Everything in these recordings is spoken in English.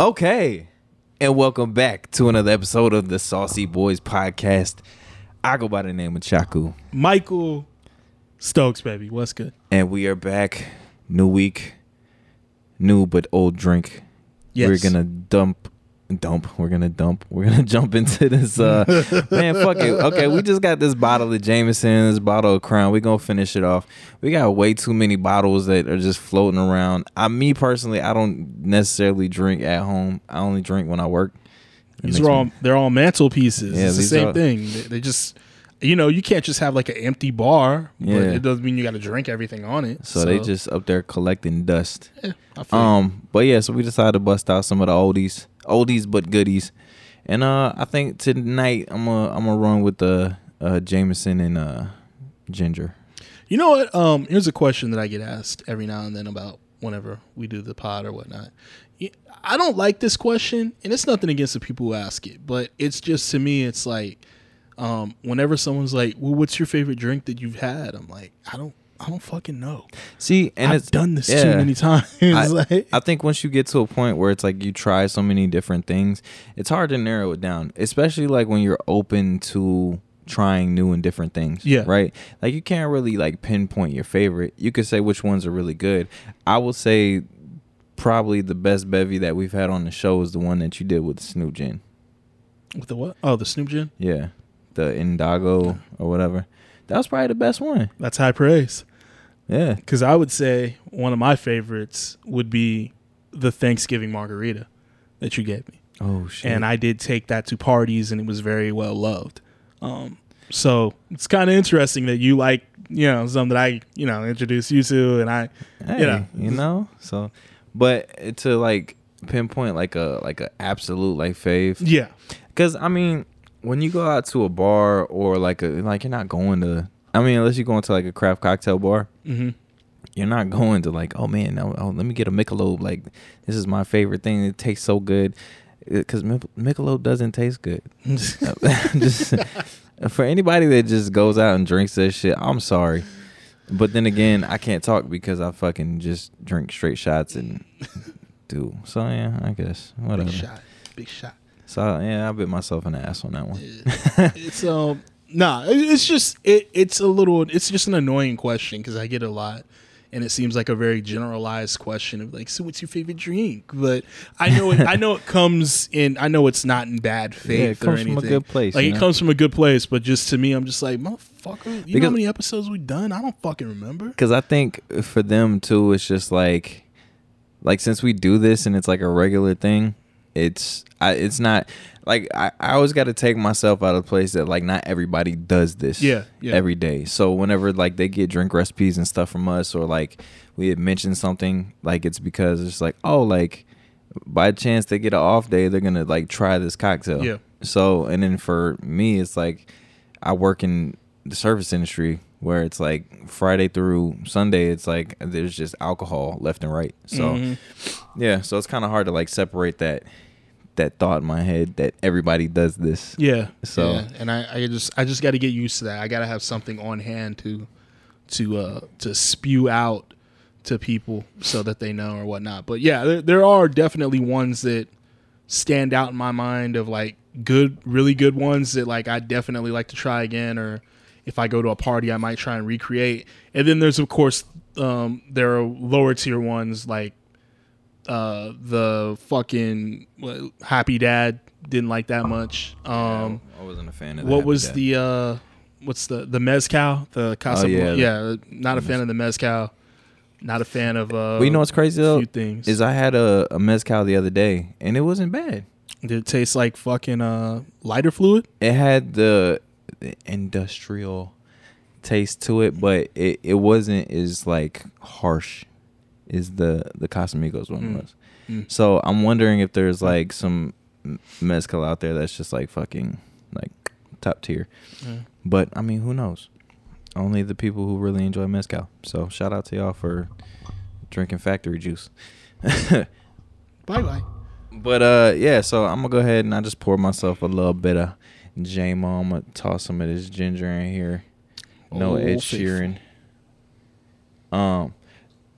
Okay, and welcome back to another episode of the Saucy Boys Podcast. I go by the name of Chaku. Michael Stokes, baby. What's good? And we are back. New week. New but old drink. Yes. We're going to dump. We're going to jump into this. Man, fuck it. Okay, we just got this bottle of Jameson, this bottle of Crown. We're going to finish it off. We got way too many bottles that are just floating around. Me personally, I don't necessarily drink at home. I only drink when I work. These are all, they're all mantelpieces. Yeah, it's the same thing. They just, you know, you can't just have like an empty bar, but it doesn't mean you got to drink everything on it. So they just up there collecting dust. Yeah, I feel but yeah, so we decided to bust out some of the oldies but goodies. And I think tonight I'm gonna run with the Jameson and ginger. You know what? Here's a question that I get asked every now and then about whenever we do the pod or whatnot. I don't like this question, and it's nothing against the people who ask it, but it's just, to me, it's like whenever someone's like, well, what's your favorite drink that you've had? I'm like, I don't fucking know. See, and I've done this too many times. I think once you get to a point where it's like you try so many different things, it's hard to narrow it down, especially like when you're open to trying new and different things. Yeah, right. Like you can't really like pinpoint your favorite. You could say which ones are really good. I will say probably the best bevy that we've had on the show is the one that you did with the Snoop Gin. With the what? Oh, the Snoop Gin? Yeah. The Indago or whatever. That was probably the best one. That's high praise. Yeah. Because I would say one of my favorites would be the Thanksgiving margarita that you gave me. Oh, shit. And I did take that to parties, and it was very well loved. So it's kind of interesting that you like, you know, something that I, you know, introduced you to, and I, hey, you know, so... But to like pinpoint like a absolute like fave, yeah. Because I mean, when you go out to a bar or like you're not going to, I mean, unless you're going to like a craft cocktail bar, mm-hmm. You're not going to like, oh man, let me get a Michelob. Like this is my favorite thing. It tastes so good because Michelob doesn't taste good. Just for anybody that just goes out and drinks that shit, I'm sorry. But then again, I can't talk because I fucking just drink straight shots and do. So, yeah, I guess. Whatever. Big shot. So, yeah, I bit myself in the ass on that one. It's, it's just an annoying question because I get a lot. And it seems like a very generalized question of like, so what's your favorite drink? But I know it comes in. I know it's not in bad faith or anything. It comes from a good place. Like it comes from a good place, but just to me, I'm just like, motherfucker. You know how many episodes we've done? I don't fucking remember. Because I think for them too, it's just like since we do this and it's like a regular thing, it's not like I always got to take myself out of the place that like not everybody does this every day. So whenever like they get drink recipes and stuff from us or like we had mentioned something, like it's because it's like, oh, like by chance they get an off day, they're gonna like try this cocktail. Yeah. So and then for me, it's like I work in the service industry where it's like Friday through Sunday, it's like there's just alcohol left and right. So yeah, so it's kind of hard to like separate that thought in my head that everybody does this. Yeah. So yeah. And I just got to get used to that. I got to have something on hand to spew out to people so that they know or whatnot. But yeah, there are definitely ones that stand out in my mind of like good, really good ones that like I definitely like to try again, or if I go to a party, I might try and recreate. And then there's of course there are lower tier ones like the fucking Happy Dad, didn't like that much. I wasn't a fan of that. What was Dad. What's the mezcal, the Casamigos? Oh, yeah, not a fan of the mezcal. Not a fan of. Well, you know what's crazy though? Few things. Is I had a mezcal the other day and it wasn't bad. Did it taste like fucking lighter fluid? It had the industrial taste to it, but it wasn't as like harsh. Is the Casamigos one was. So I'm wondering if there's like some mezcal out there that's just like fucking like top tier. But I mean, who knows? Only the people who really enjoy mezcal. So shout out to y'all for drinking factory juice. Bye. But yeah, so I'm gonna go ahead and I just pour myself a little bit of J-Mo. I'm gonna toss some of this ginger in here. No Ed Sheeran.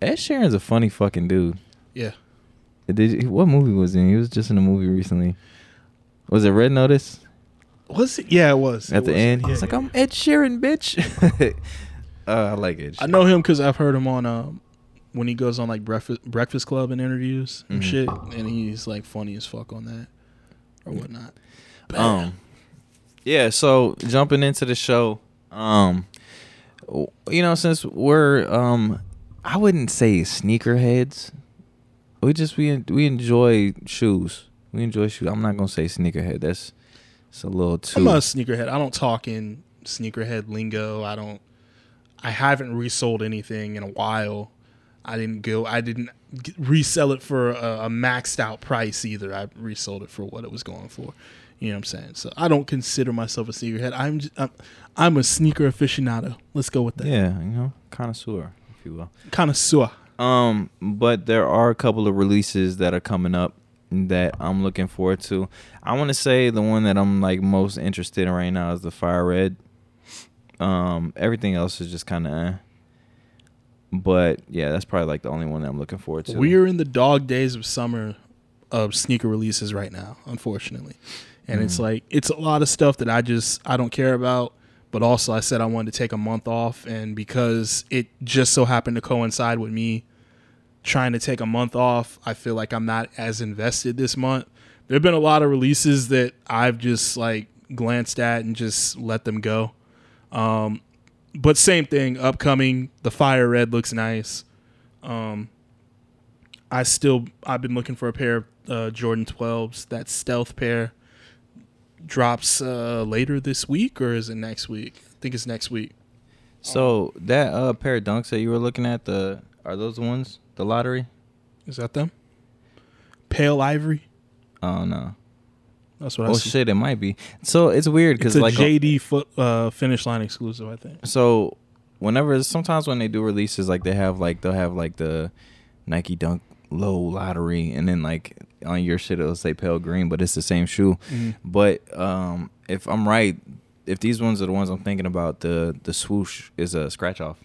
Ed Sheeran's a funny fucking dude. Yeah. What movie was he in? He was just in a movie recently. Was it Red Notice? Was it? Yeah, it was. At the end, he was like, "I'm Ed Sheeran, bitch." I like Ed Sheeran. I know him because I've heard him on when he goes on like Breakfast Club and interviews and shit, and he's like funny as fuck on that or whatnot. But, yeah. So jumping into the show, you know, since we're I wouldn't say sneakerheads. We just we enjoy shoes. We enjoy shoes. I'm not gonna say sneakerhead. It's a little too. I'm not a sneakerhead. I don't talk in sneakerhead lingo. I don't. I haven't resold anything in a while. I didn't resell it for a maxed out price either. I resold it for what it was going for. You know what I'm saying? So I don't consider myself a sneakerhead. I'm a sneaker aficionado. Let's go with that. Yeah, you know, connoisseur, if you will. Connoisseur. But there are a couple of releases that are coming up that I'm looking forward to. I want to say the one that I'm like most interested in right now is the Fire Red. Everything else is just kind of, but yeah, that's probably like the only one that I'm looking forward to. We are in the dog days of summer of sneaker releases right now, unfortunately, and it's like it's a lot of stuff that I don't care about. But also, I said I wanted to take a month off, and because it just so happened to coincide with me trying to take a month off, I feel like I'm not as invested this month. There have been a lot of releases that I've just like glanced at and just let them go. But same thing, upcoming, the Fire Red looks nice. I've been looking for a pair of Jordan 12s, that stealth pair. Drops later this week, or is it next week? I think it's next week. So that pair of dunks that you were looking at, are those the ones? The lottery? Is that them? Pale ivory? Oh no, that's what I see. Oh shit, it might be. So it's weird because like JD Finish Line exclusive, I think. So sometimes when they do releases, like they'll have the Nike Dunk Low lottery, and then like on your shit it'll say pale green, but it's the same shoe. But if I'm right, if these ones are the ones I'm thinking about, the swoosh is a scratch off.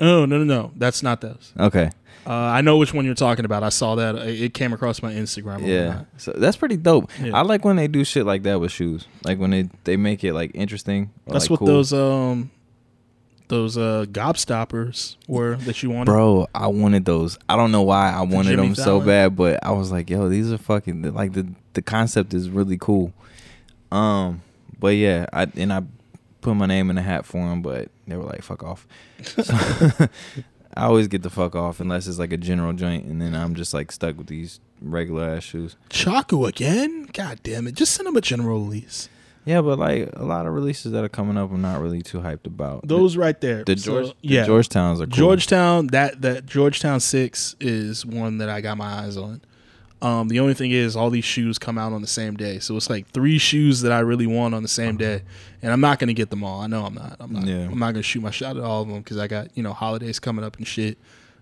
Oh no, that's not those. Okay, I know which one you're talking about. I saw that it came across my Instagram. Yeah, so that's pretty dope. Yeah. I like when they do shit like that with shoes, like when they make it like interesting. That's like, what cool. Those gobstoppers were that you wanted. Bro, I wanted those. I don't know why I wanted them so bad, but I was like, yo, these are fucking like the concept is really cool. But yeah, I put my name in a hat for them, but they were like, fuck off. So, I always get the fuck off unless it's like a general joint, and then I'm just like stuck with these regular ass shoes. Chaco again? God damn it. Just send them a general release. Yeah, but like a lot of releases that are coming up, I'm not really too hyped about. Those right there. The Georgetowns are cool. Georgetown, that Georgetown 6 is one that I got my eyes on. The only thing is all these shoes come out on the same day. So it's like three shoes that I really want on the same day. And I'm not going to get them all. I know I'm not. I'm not going to shoot my shot at all of them because I got, you know, holidays coming up and shit.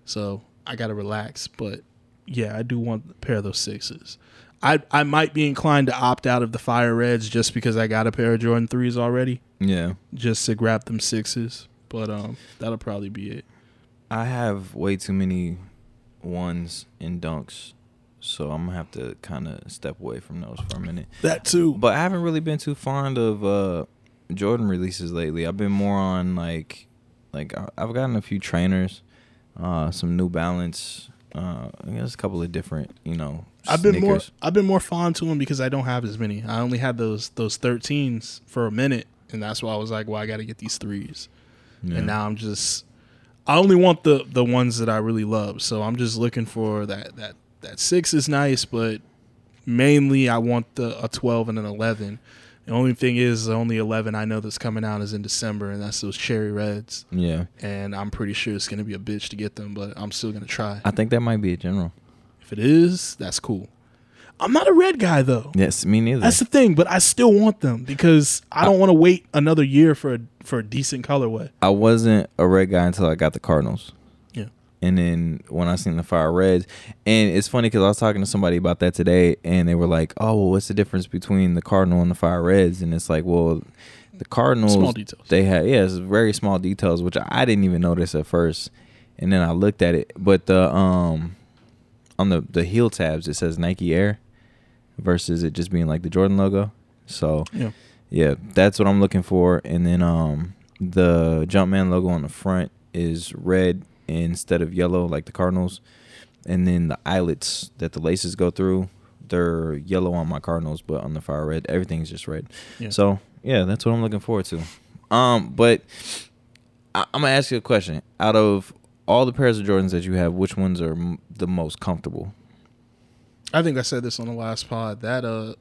So I got to relax. But yeah, I do want a pair of those 6s. I might be inclined to opt out of the Fire Reds just because I got a pair of Jordan 3s already. Yeah. Just to grab them 6s. But that'll probably be it. I have way too many 1s and dunks. So I'm going to have to kind of step away from those for a minute. That too. But I haven't really been too fond of Jordan releases lately. I've been more on like I've gotten a few trainers, some New Balance. I guess a couple of different, you know, sneakers. I've been more fond to them because I don't have as many. I only had those 13s for a minute, and that's why I was like, well, I got to get these 3s. Yeah. And now I only want the ones that I really love. So I'm just looking for that 6 is nice, but mainly I want a 12 and an 11. The only thing is the only 11 I know that's coming out is in December, and that's those cherry reds. Yeah. And I'm pretty sure it's going to be a bitch to get them, but I'm still going to try. I think that might be a general. If it is, that's cool. I'm not a red guy, though. Yes, me neither. That's the thing, but I still want them because I don't want to wait another year for a decent colorway. I wasn't a red guy until I got the Cardinals. Yeah. And then when I seen the Fire Reds, and it's funny because I was talking to somebody about that today, and they were like, oh, well, what's the difference between the Cardinal and the Fire Reds? And it's like, well, the Cardinals, small details. They had, yeah, it's very small details, which I didn't even notice at first. And then I looked at it. But on the heel tabs, it says Nike Air versus it just being like the Jordan logo. So, yeah, that's what I'm looking for. And then the Jumpman logo on the front is red instead of yellow, like the Cardinals. And then the eyelets that the laces go through, they're yellow on my Cardinals, but on the Fire Red, everything's just red. Yeah. So, yeah, that's what I'm looking forward to. But I'm going to ask you a question. Out of all the pairs of Jordans that you have, which ones are the most comfortable? I think I said this on the last pod. That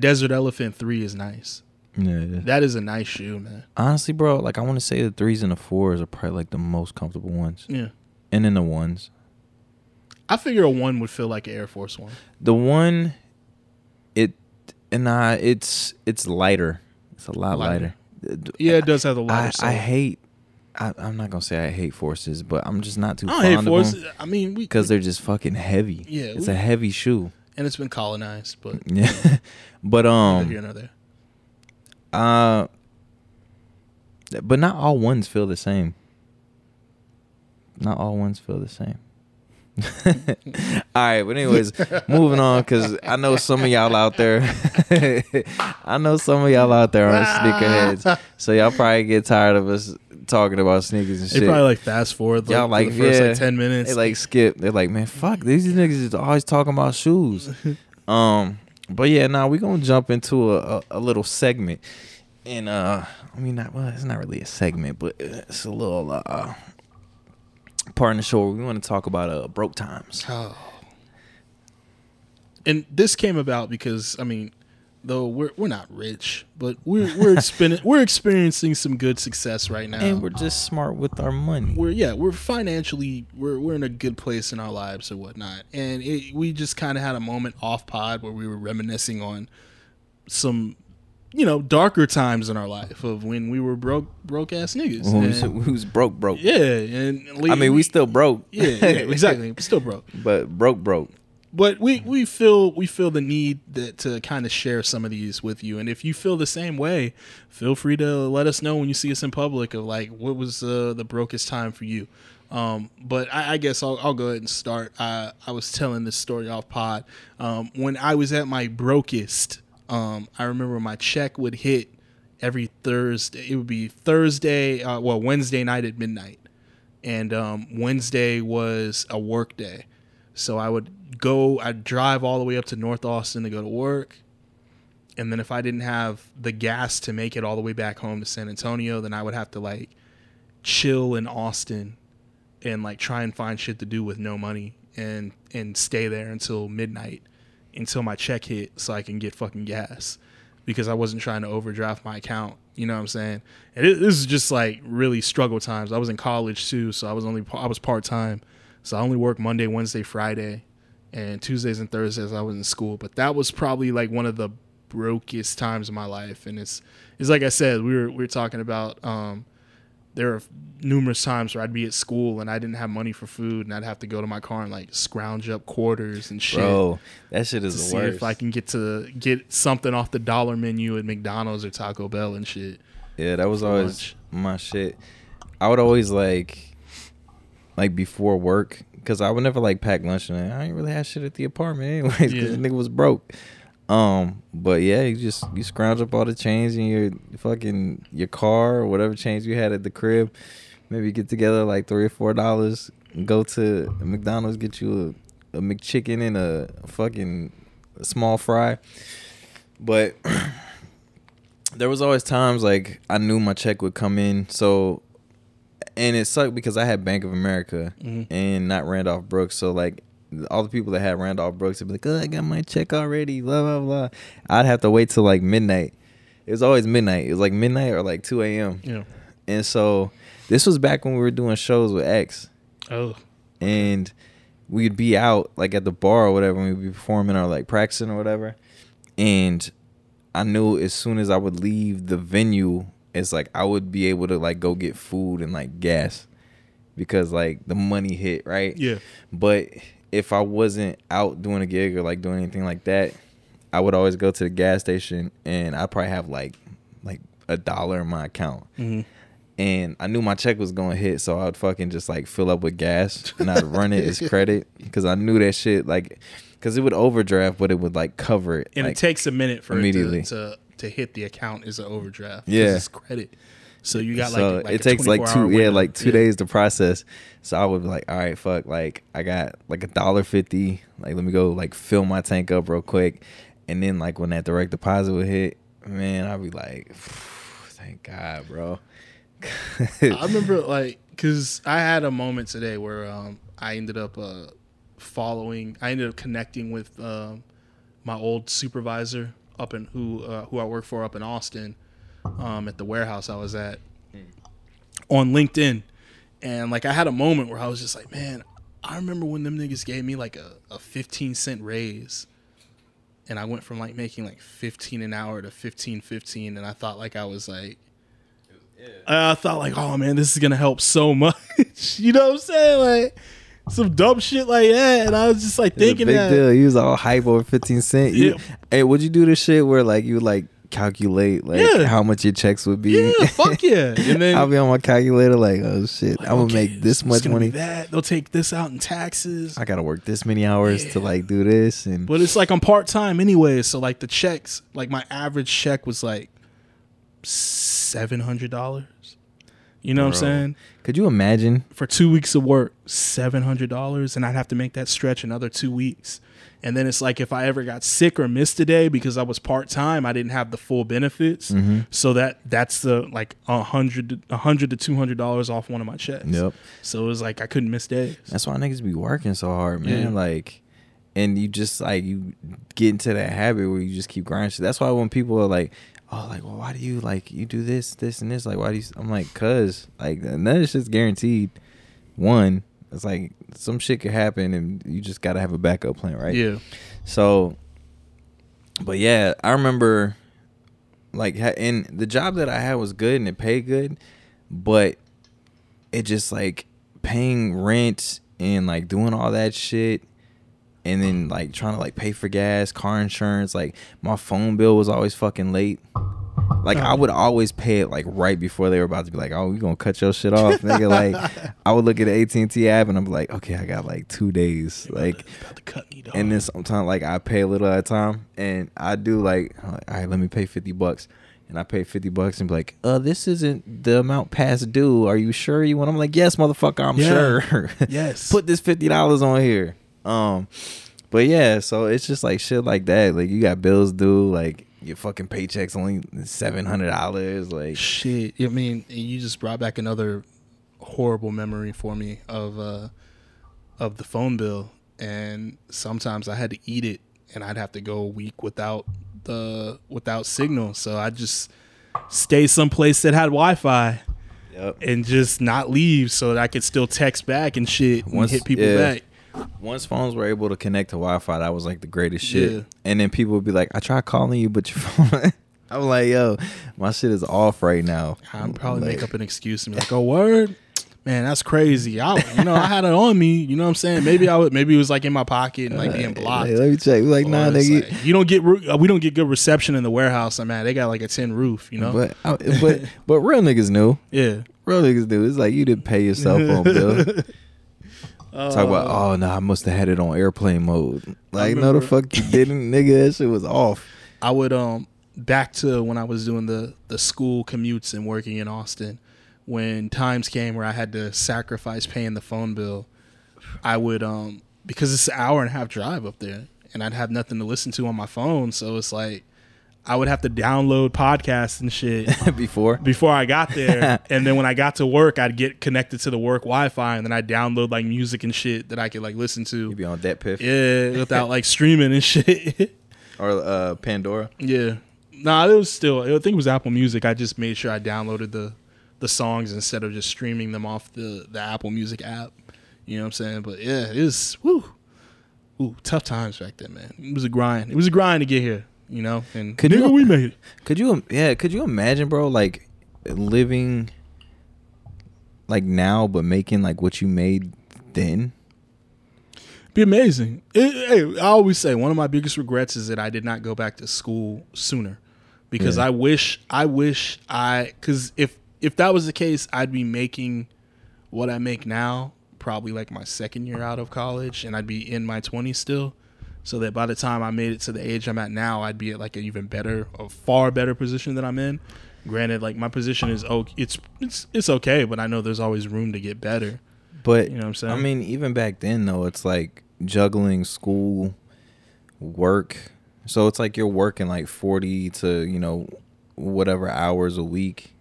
Desert Elephant 3 is nice. Yeah, that is a nice shoe, man. Honestly, bro, like I want to say the 3s and the 4s are probably like the most comfortable ones. Yeah. And then the 1s. I figure a 1 would feel like an Air Force One. The 1, it's lighter. It's a lot lighter. Yeah, it does have the lighter side. I'm not gonna say I hate forces, but I'm just not too fond of forces. Them. I mean, because they're just fucking heavy. Yeah, it's a heavy shoe, and it's been colonized. But yeah, but here and there. But not all ones feel the same. All right, but anyways, moving on, because I know some of y'all out there are sneakerheads, so y'all probably get tired of us talking about sneakers and shit. They probably like fast forward like, y'all like for the first like 10 minutes. They like skip. They're like, man, fuck, these niggas is always talking about shoes. But yeah, now we gonna jump into a little segment. And it's not really a segment, but it's a little part in the show where we want to talk about broke times. Oh. And this came about because though we're not rich, but we're experiencing some good success right now, and we're just smart with our money. We're financially we're in a good place in our lives and whatnot. And we just kind of had a moment off pod where we were reminiscing on some darker times in our life of when we were broke ass niggas. Who's broke? Yeah, and we still broke. Yeah, exactly. We're still broke, but broke. But we feel the need to kind of share some of these with you. And if you feel the same way, feel free to let us know when you see us in public of like what was the brokest time for you. But I guess I'll go ahead and start. I was telling this story off pod. When I was at my brokest, I remember my check would hit every Thursday. It would be Wednesday night at midnight. And Wednesday was a work day. So I would I'd drive all the way up to North Austin to go to work. And then if I didn't have the gas to make it all the way back home to San Antonio, then I would have to like chill in Austin and like try and find shit to do with no money and stay there until midnight, until my check hit so I can get fucking gas, because I wasn't trying to overdraft my account. You know what I'm saying? And this is just like really struggle times. I was in college too, so I was part-time. So I only worked Monday, Wednesday, Friday, and Tuesdays and Thursdays I was in school. But that was probably like one of the brokest times of my life. And it's like I said, we were talking about there are numerous times where I'd be at school and I didn't have money for food, and I'd have to go to my car and like scrounge up quarters and shit. Bro, that shit is the worst. If I can get something off the dollar menu at McDonald's or Taco Bell and shit. Yeah, that was always my shit. I would always like before work, because I would never like pack lunch, and I ain't really have shit at the apartment anyways, because the nigga was broke. But yeah, you scrounge up all the change in your car or whatever change you had at the crib. Maybe you get together like $3 or $4, go to McDonald's, get you a McChicken and a fucking small fry. But there was always times like I knew my check would come in, so. And it sucked because I had Bank of America and not Randolph Brooks. So, like, all the people that had Randolph Brooks would be like, oh, I got my check already, blah, blah, blah. I'd have to wait till, like, midnight. It was always midnight. It was, like, midnight or, like, 2 a.m. Yeah. And so this was back when we were doing shows with X. Oh. And we'd be out, like, at the bar or whatever, and we'd be performing or, like, practicing or whatever. And I knew as soon as I would leave the venue, it's like I would be able to like go get food and like gas, because like the money hit, right? Yeah. But if I wasn't out doing a gig or like doing anything like that, I would always go to the gas station, and I'd probably have like $1 in my account. Mm-hmm. And I knew my check was going to hit, so I would fucking just, like, fill up with gas. And I'd run it as credit because I knew that shit, like, because it would overdraft, but it would, like, cover it. And like, it takes a minute for immediately. It to hit the account is an overdraft. Yeah. It's credit. So you got, so like it takes, like, two days to process. So I would be like, all right, fuck, like, I got, like, $1.50. Like, let me go, like, fill my tank up real quick. And then, like, when that direct deposit would hit, man, I'd be like, thank God, bro. I remember, like, because I had a moment today where I ended up connecting with my old supervisor up in who I worked for up in Austin at the warehouse I was at on LinkedIn. And, like, I had a moment where I was just like, man, I remember when them niggas gave me, like, a 15-cent raise. And I went from, like, making, like, 15 an hour to 15.15. And I thought, like, I was, like, I thought, like, oh, man, this is going to help so much. You know what I'm saying? Like, some dumb shit like that. And I was just, like, thinking that. Big deal. He was all hype over 15 cents. Yeah. Hey, would you do this shit where, like, you, like, calculate, like, how much your checks would be? Yeah, fuck yeah. And then I'll be on my calculator, like, oh, shit, like, I'm going to make this much money. That. They'll take this out in taxes. I got to work this many hours to, like, do this. And but it's, like, I'm part-time anyway. So, like, the checks, like, my average check was, like, $700. You know what I'm saying? Could you imagine? For 2 weeks of work, $700, and I'd have to make that stretch another 2 weeks. And then it's like if I ever got sick or missed a day because I was part-time, I didn't have the full benefits. Mm-hmm. So that's the like $100 to $200 off one of my checks. Yep. So it was like I couldn't miss days. That's why niggas be working so hard, man. Yeah. Like, and you just like you get into that habit where you just keep grinding. That's why when people are like, oh, like, well, why do you, like, you do this, this, and this? Like, why do you? I'm like, cuz, like, none of this shit's guaranteed. One, it's like some shit could happen and you just got to have a backup plan, right? Yeah. So, but yeah, I remember, like, and the job that I had was good and it paid good, but it just, like, paying rent and, like, doing all that shit. And then, like, trying to, like, pay for gas, car insurance. Like, my phone bill was always fucking late. Like, I would always pay it, like, right before they were about to be like, oh, we gonna cut your shit off, nigga. Like, I would look at the AT&T app and I'm like, okay, I got, like, 2 days. Like, about to cut me, dog. And then sometimes, like, I pay a little at a time. And I do, like, I'm like, all right, let me pay $50. And I pay $50 and be like, this isn't the amount past due. Are you sure you want? I'm like, yes, motherfucker, I'm sure. Yes. Put this $50 on here. But yeah, so it's just like shit like that. Like you got bills due, like your fucking paycheck's only $700. Like shit. I mean, you just brought back another horrible memory for me of the phone bill. And sometimes I had to eat it, and I'd have to go a week without signal. So I just stay someplace that had Wi-Fi. Yep. And just not leave so that I could still text back and shit and hit people back. Once phones were able to connect to Wi-Fi, that was like the greatest shit. Yeah. And then people would be like, I tried calling you, but your phone. I'm like, yo, my shit is off right now. I'd probably make up an excuse and be like, oh, word? Man, that's crazy. I had it on me. You know what I'm saying? Maybe it was like in my pocket and like being blocked. Hey, let me check. Like, nah, nigga. Like, we don't get good reception in the warehouse I'm at. They got like a tin roof, you know? But real niggas knew. Yeah. Real niggas knew. It's like you didn't pay your cell phone bill. Talk about, I must have had it on airplane mode. Like, no, the fuck you didn't, nigga. That shit was off. I would, back to when I was doing the school commutes and working in Austin, when times came where I had to sacrifice paying the phone bill, I would, because it's an hour and a half drive up there, and I'd have nothing to listen to on my phone, so it's like, I would have to download podcasts and shit before I got there. And then when I got to work, I'd get connected to the work Wi-Fi, and then I'd download like music and shit that I could like listen to. You'd be on that piff. Yeah, without like streaming and shit. Or Pandora. Yeah. Nah, it was still, I think it was Apple Music. I just made sure I downloaded the songs instead of just streaming them off the Apple Music app. You know what I'm saying? But yeah, it was, tough times back then, man. It was a grind. It was a grind to get here. You know, and we made it. Could you imagine, bro, like living like now but making like what you made then? Be amazing. I always say one of my biggest regrets is that I did not go back to school sooner because I wish I 'cause if if that was the case, I'd be making what I make now, probably like my second year out of college, and I'd be in my 20s still. So that by the time I made it to the age I'm at now, I'd be at like an even better, a far better position than I'm in. Granted, like my position is it's okay, but I know there's always room to get better. But you know what I'm saying? I mean, even back then though, it's like juggling school, work. So it's like you're working like 40 to, you know, whatever hours a week,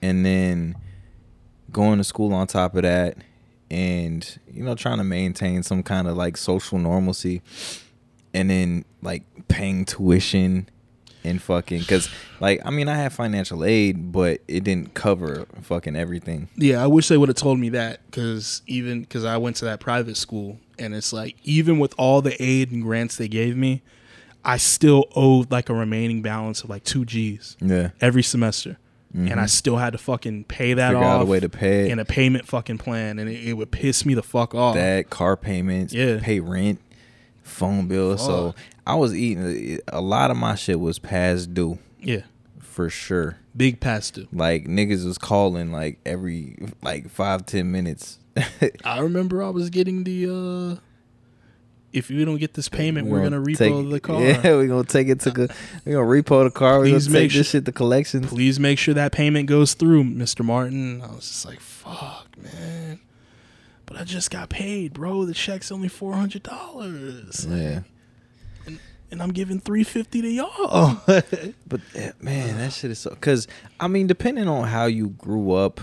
and then going to school on top of that, and you know, trying to maintain some kind of like social normalcy, and then like paying tuition and fucking, because like I mean I had financial aid, but it didn't cover fucking everything. Yeah, I wish they would have told me that, because I went to that private school, and it's like even with all the aid and grants they gave me, I still owed like a remaining balance of like $2,000 every semester. Mm-hmm. And I still had to fucking pay that off. Figure out a way to pay it. In a payment fucking plan. And it would piss me the fuck off. That, car payments, pay rent, phone bill. Fuck. So I was eating, a lot of my shit was past due. Yeah. For sure. Big past due. Like niggas was calling like every like 5-10 minutes. I remember I was getting the, if you don't get this payment, we're going to repo the car. Yeah, we're going to take it to, we're going to repo the car. We're going to take this shit to collections. Please make sure that payment goes through, Mr. Martin. I was just like, fuck, man. But I just got paid, bro. The check's only $400. Yeah. And I'm giving $350 to y'all. But, man, that shit is so, because, I mean, depending on how you grew up,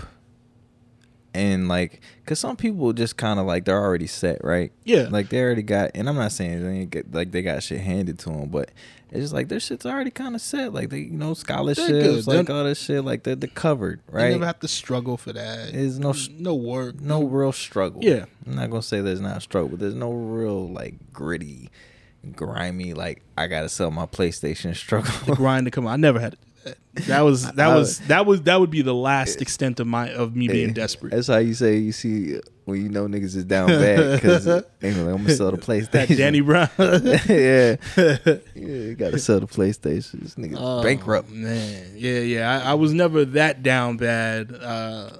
and like, cause some people just kind of like they're already set, right? Yeah, like they already got. And I'm not saying they ain't get, like they got shit handed to them, but it's just like their shit's already kind of set. Like they, you know, scholarships, like all that shit, like they're covered, right? They never have to struggle for that. There's no work, no real struggle. Yeah, I'm not gonna say there's not a struggle, but there's no real like gritty, grimy. Like I gotta sell my PlayStation struggle, the grind to come on. I never had it. That would be the last extent of me being desperate. That's how you say you see when you know niggas is down bad, because anyway, I'm gonna sell the PlayStation. Danny Brown. Yeah, you gotta sell the PlayStation. This nigga's bankrupt, man. Yeah. I was never that down bad. I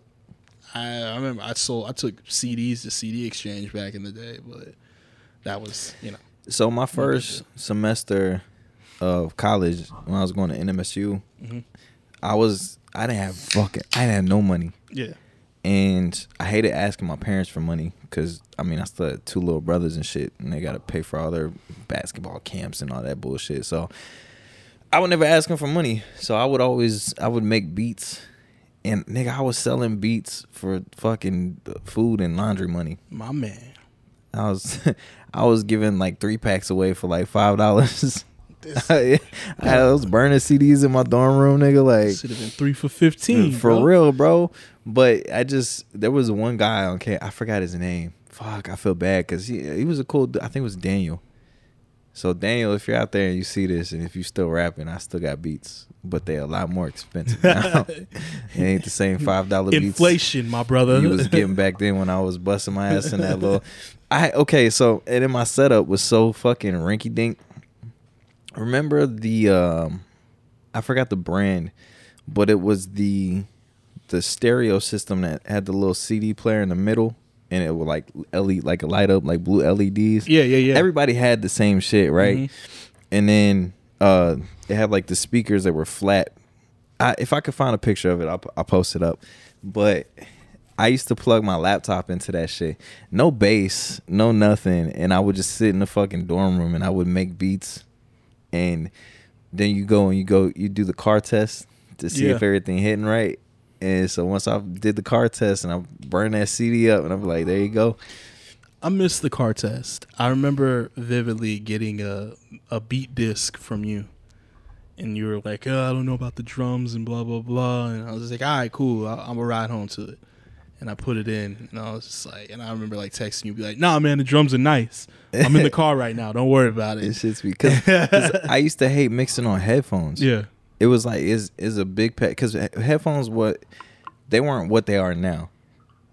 remember I took CDs to CD Exchange back in the day, but that was, you know. So my first semester of college, when I was going to NMSU, mm-hmm. I didn't have no money. Yeah, and I hated asking my parents for money, because I mean I still had two little brothers and shit, and they gotta pay for all their basketball camps and all that bullshit. So I would never ask them for money. So I would make beats, and nigga, I was selling beats for fucking food and laundry money. My man, I was giving like 3 packs away for like $5. I was burning CDs in my dorm room, nigga. Like should have been 3 for $15 real, bro. But there was one guy on K. I forgot his name. Fuck, I feel bad because he was a cool dude. I think it was Daniel. So Daniel, if you're out there and you see this, and if you still rapping, I still got beats, but they're a lot more expensive now. It ain't the same $5 beats. Inflation, my brother. He was getting back then when I was busting my ass in that little. And then my setup was so fucking rinky dink. Remember the I forgot the brand, but it was the stereo system that had the little CD player in the middle, and it would like LED, like light up like blue LEDs. Yeah. Everybody had the same shit, right? Mm-hmm. And then it had like the speakers that were flat. If I could find a picture of it, I'll post it up. But I used to plug my laptop into that shit. No bass, no nothing, and I would just sit in the fucking dorm room and I would make beats. And then you do the car test to see if everything hitting right. And so once I did the car test and I burned that CD up, and I'm like, there you go. I missed the car test. I remember vividly getting a beat disc from you. And you were like, I don't know about the drums and blah, blah, blah. And I was just like, all right, cool. I'm going to ride home to it. And I put it in, and I was just like, and I remember like texting you, be like, nah, man, the drums are nice. I'm in the car right now. Don't worry about it. It's just because I used to hate mixing on headphones. Yeah. It was like, it's a big pet, because headphones, they weren't what they are now.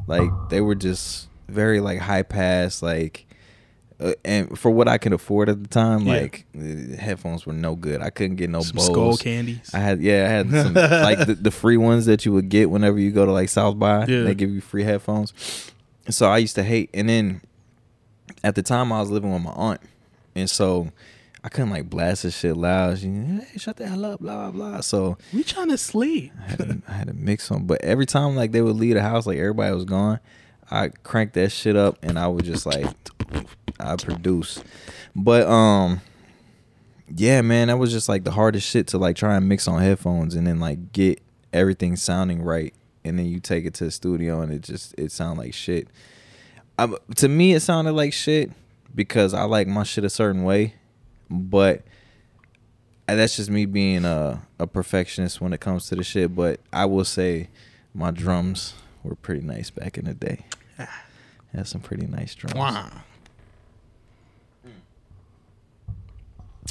Like, they were just very like high pass, like and for what I could afford at the time, like headphones were no good. I couldn't get no Bose. Skull candies. I had some like the free ones that you would get whenever you go to like South by. Yeah. They give you free headphones. So I used to hate. And then at the time I was living with my aunt, and so I couldn't like blast this shit loud. She, hey, shut the hell up, blah, blah, blah. So we trying to sleep. I had to mix them. But every time like they would leave the house, like everybody was gone, I cranked that shit up and I would just like, I produce. But yeah, man, that was just like the hardest shit to like try and mix on headphones and then like get everything sounding right. And then you take it to the studio and it sound like shit. To me, it sounded like shit because I like my shit a certain way. But that's just me being a perfectionist when it comes to the shit. But I will say my drums were pretty nice back in the day. Had some pretty nice drums. Wow.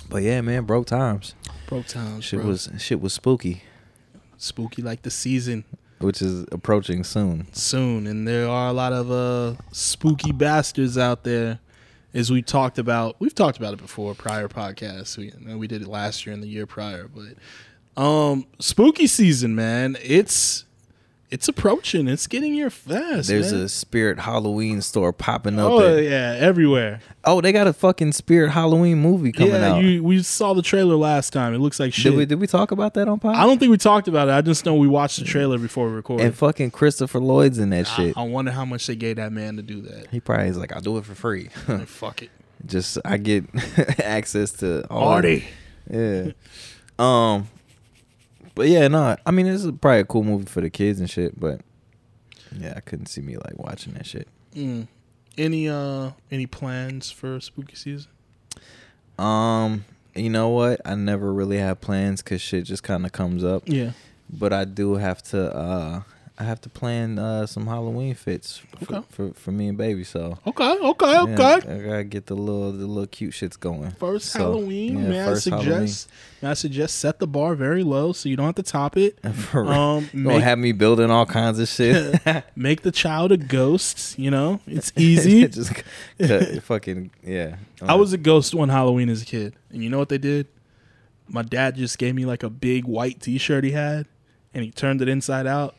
But yeah, man, broke times. Broke times. Shit was spooky. Spooky like the season, which is approaching soon. Soon, and there are a lot of spooky bastards out there. As we've talked about it before, prior podcasts. We did it last year and the year prior, but spooky season, man, it's approaching. It's getting here fast. There's a Spirit Halloween store popping up. Oh yeah, everywhere. Oh, they got a fucking Spirit Halloween movie coming out. Yeah, we saw the trailer last time. It looks like shit. Did we talk about that on podcast? I don't think we talked about it. I just know we watched the trailer before we recorded. And fucking Christopher Lloyd's in that shit. I wonder how much they gave that man to do that. He probably is like, I'll do it for free. Like, fuck it. Just I get access to all Artie. Yeah. But yeah, no, I mean, this is probably a cool movie for the kids and shit, but yeah, I couldn't see me like watching that shit. Mm. Any plans for spooky season? You know what? I never really have plans because shit just kind of comes up. Yeah. But I do have to, plan some Halloween fits for me and baby. So okay. I gotta get the little cute shits going. First Halloween, yeah, may I suggest set the bar very low so you don't have to top it. Don't have me building all kinds of shit. Make the child a ghost. You know, it's easy. Just cut, fucking yeah. I was a ghost one Halloween as a kid, and you know what they did? My dad just gave me like a big white T-shirt he had, and he turned it inside out.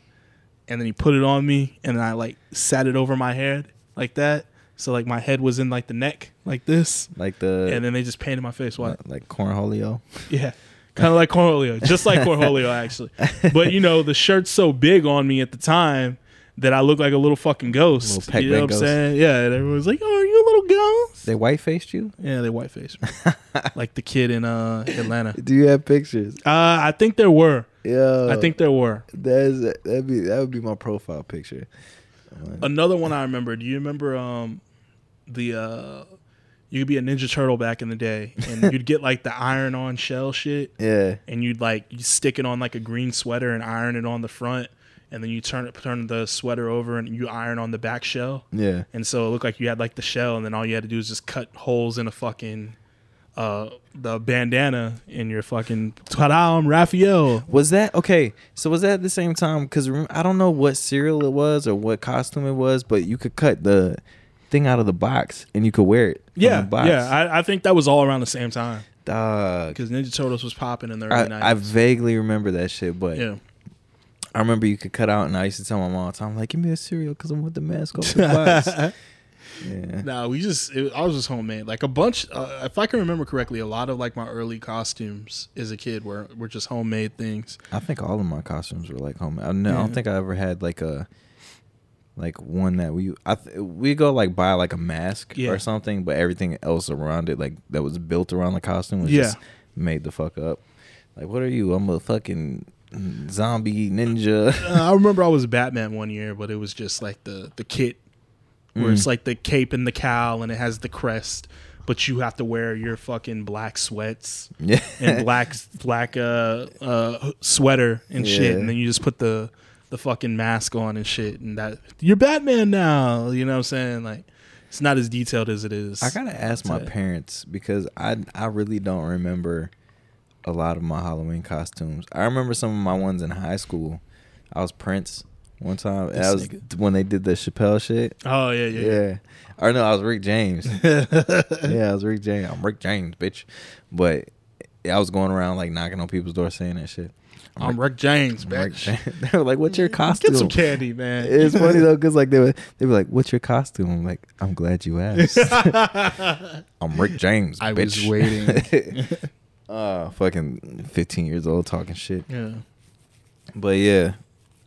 And then he put it on me, and I like sat it over my head like that. So like my head was in like the neck, like this. And then they just painted my face white. Like Cornholio. Yeah, kind of like Cornholio, just like Cornholio actually. But you know the shirt's so big on me at the time that I look like a little fucking ghost. Little you know what I'm saying? Yeah, and everyone's like, "Oh, are you a little ghost?" They white faced you? Yeah, they white faced me, like the kid in Atlanta. Do you have pictures? I think there were. Yeah, I think there were. That would be my profile picture. Another one I remember. Do you remember you could be a Ninja Turtle back in the day, and you'd get like the iron-on shell shit. Yeah, and you'd stick it on like a green sweater and iron it on the front, and then you turn the sweater over and you iron on the back shell. Yeah, and so it looked like you had like the shell, and then all you had to do is just cut holes in a fucking. The bandana in your fucking ta-da, I'm Raphael. Was that okay? So was that at the same time? Because I don't know what cereal it was or what costume it was, but you could cut the thing out of the box and you could wear it. Yeah, the box. Yeah. I think that was all around the same time. Because Ninja Turtles was popping in the early 90s. I vaguely remember that shit, but yeah. I remember you could cut out, and I used to tell my mom all the time, like, give me a cereal because I'm with the mask over the box. Yeah. No, I was just homemade. Like a bunch, if I can remember correctly, a lot of like my early costumes as a kid were just homemade things. I think all of my costumes were like homemade. I don't think I ever had like a one that we go like buy like a mask or something, but everything else around it like that was built around the costume was just made the fuck up. Like, what are you? I'm a fucking zombie ninja. I remember I was Batman one year, but it was just like the kit. Where it's like the cape and the cowl and it has the crest, but you have to wear your fucking black sweats and black sweater and shit. And then you just put the fucking mask on and shit. And that you're Batman now. You know what I'm saying? Like, it's not as detailed as it is. I got to ask my parents because I really don't remember a lot of my Halloween costumes. I remember some of my ones in high school. I was Prince. one time. That was when they did the Chappelle shit. Oh, yeah. Or no, I was Rick James. I'm Rick James, bitch. But I was going around like knocking on people's doors saying that shit. I'm Rick James, bitch. They were like, what's your costume? Get some candy, man. It's funny, though, because like they were like, what's your costume? I'm like, I'm glad you asked. I'm Rick James, bitch. I was waiting. Fucking 15 years old talking shit. Yeah. But, yeah.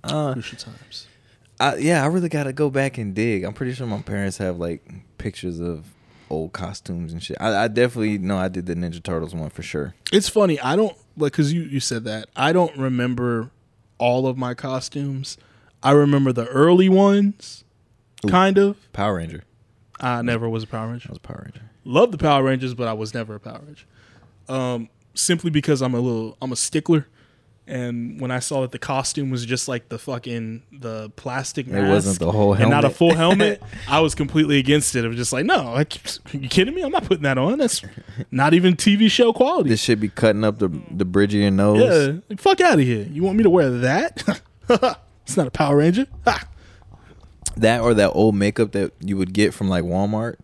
Crucial times. I really got to go back and dig. I'm pretty sure my parents have, like, pictures of old costumes and shit. I definitely know I did the Ninja Turtles one for sure. It's funny. I don't... Like, because you said that. I don't remember all of my costumes. I remember the early ones, kind of. Power Ranger. I never was a Power Ranger. I was a Power Ranger. Loved the Power Rangers, but I was never a Power Ranger. Simply because I'm a stickler. And when I saw that the costume was just like the plastic mask. It wasn't the whole helmet. And not a full helmet. I was completely against it. It was just like, no, are you kidding me? I'm not putting that on. That's not even TV show quality. This should be cutting up the bridge of your nose. Yeah, like, fuck out of here. You want me to wear that? It's not a Power Ranger. Ha. That or that old makeup that you would get from like Walmart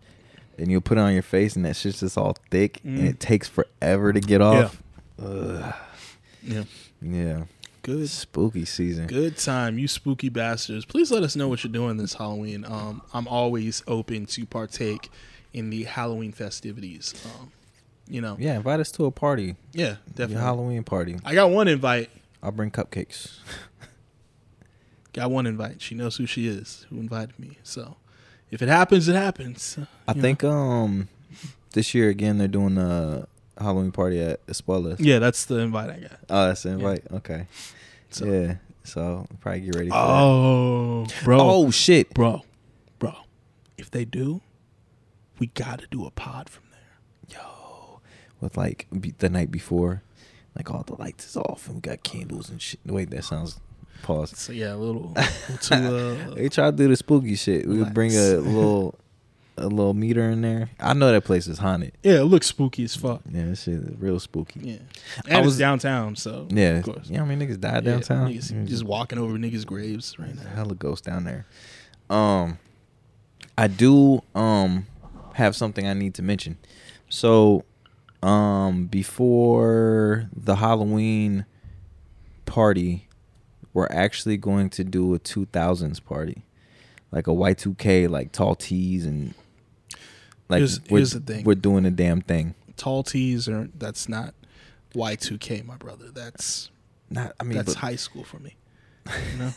and you'll put it on your face and that shit's just all thick and it takes forever to get off. Yeah. Ugh. Yeah. Good spooky season. Good time, you spooky bastards. Please let us know what you're doing this Halloween. I'm always open to partake in the Halloween festivities. Yeah, invite us to a party. Yeah, definitely. Your Halloween party. I got one invite. I'll bring cupcakes. Got one invite. She knows who she is, who invited me. So if it happens, it happens. I think this year again they're doing Halloween party at Espuelas. Yeah, that's the invite I got. Oh, that's the invite? Yeah. Okay. So probably get ready for that. Oh, bro. Oh, shit. Bro. If they do, we got to do a pod from there. Yo. With, like, the night before, like, all the lights is off and we got candles and shit. Wait, that sounds... Pause. So, yeah, a little too... They try to do the spooky shit. We would bring a little... A little meter in there. I know that place is haunted. Yeah, it looks spooky as fuck. Yeah, that shit is real spooky. Yeah. And I was downtown, so. Yeah. Of course. You know how many niggas died downtown? Niggas, just walking over niggas' graves right now. There's a hella ghosts down there. I do have something I need to mention. So, before the Halloween party, we're actually going to do a 2000s party. Like a Y2K, like tall tees and... Like here's the thing. We're doing a damn thing. Tall tees that's not Y2K, my brother. That's not. I mean, that's high school for me. You know?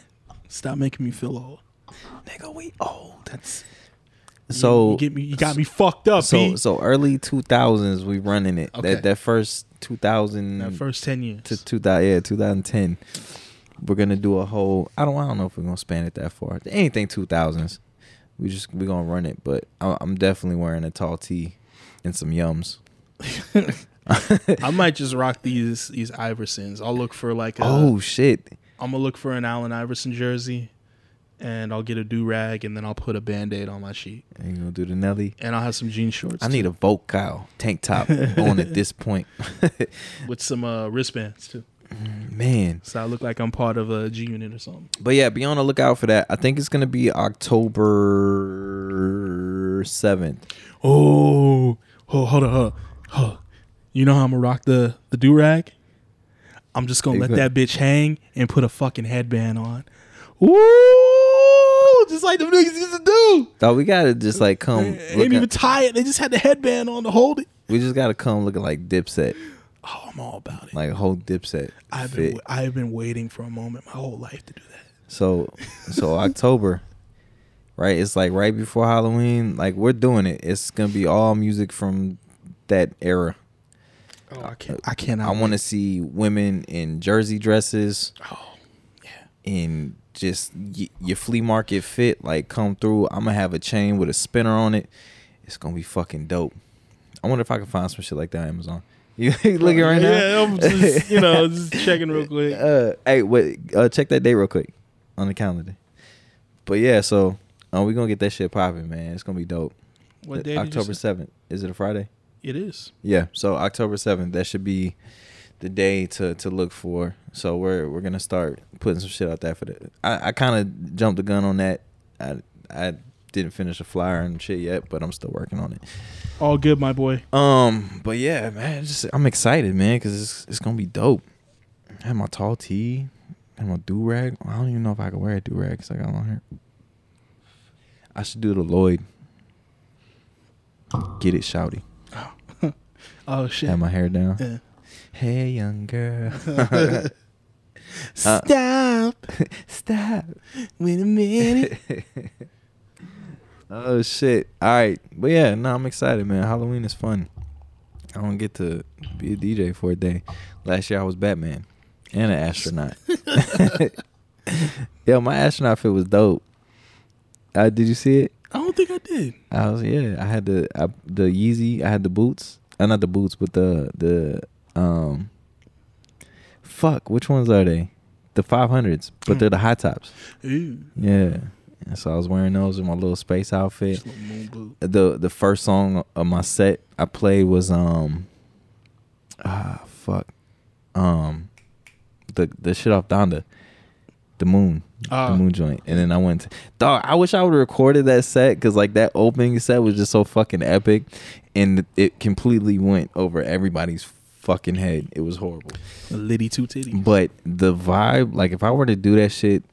Stop making me feel old, nigga. We old. That's so. You got me fucked up. So early 2000s, we running it. Okay. That first 2000. That first 10 years to 2000. Yeah, 2010. We're gonna do a whole. I don't know if we're gonna span it that far. Anything 2000s. We're gonna run it, but I'm definitely wearing a tall tee and some yums. I might just rock these Iversons. I'll look for like. Oh shit! I'm gonna look for an Allen Iverson jersey, and I'll get a do-rag, and then I'll put a Band-Aid on my sheet. And you're gonna do the Nelly. And I'll have some jean shorts. I need a Vocal tank top on at this point. With some wristbands too. Man. So I look like I'm part of a G-Unit or something. But yeah, be on the lookout for that. I think it's going to be October 7th. Oh, hold on. You know how I'm going to rock the do-rag? I'm just going to let that bitch hang and put a fucking headband on. Ooh, just like the niggas used to do. Oh, we got to just like come. They didn't even tie it. They just had the headband on to hold it. We just got to come looking like Dipset. Oh, I'm all about it. Like a whole Dipset. I've been waiting for a moment my whole life to do that. So October, right? It's like right before Halloween. Like we're doing it. It's gonna be all music from that era. Oh, I can't. I want to see women in jersey dresses. Oh, yeah. And just your flea market fit. Like come through. I'm gonna have a chain with a spinner on it. It's gonna be fucking dope. I wonder if I can find some shit like that on Amazon. You looking right now? Yeah, I'm just, just checking real quick. Hey, wait, check that date real quick on the calendar. But yeah, so we're going to get that shit popping, man. It's going to be dope. What day? October 7th. Is it a Friday? It is. Yeah, so October 7th. That should be the day to look for. So we're gonna start putting some shit out there for that. I kind of jumped the gun on that. I didn't finish the flyer and shit yet, but I'm still working on it. All good, my boy. But yeah, man, just I'm excited, man, because it's gonna be dope. I have my tall tee and my do rag. I don't even know if I can wear a do rag because I got long hair. I should do the Lloyd. Get it, shouty. Oh shit! Have my hair down. Yeah. Hey, young girl. Stop. Wait a minute. Oh shit! All right, but yeah, no, I'm excited, man. Halloween is fun. I don't get to be a DJ for a day. Last year I was Batman and an astronaut. Yeah, my astronaut fit was dope. Did you see it? I don't think I did. I was I had the Yeezy. I had the boots. Not the boots, but the fuck. Which ones are they? The 500s, but they're the high tops. Ooh. Yeah. And so I was wearing those in my little space outfit. The first song of my set I played was the shit off Donda, the moon joint. And then I went to, dog, I wish I would have recorded that set because like that opening set was just so fucking epic, and it completely went over everybody's fucking head. It was horrible. A litty two titty. But the vibe, like if I were to do that shit,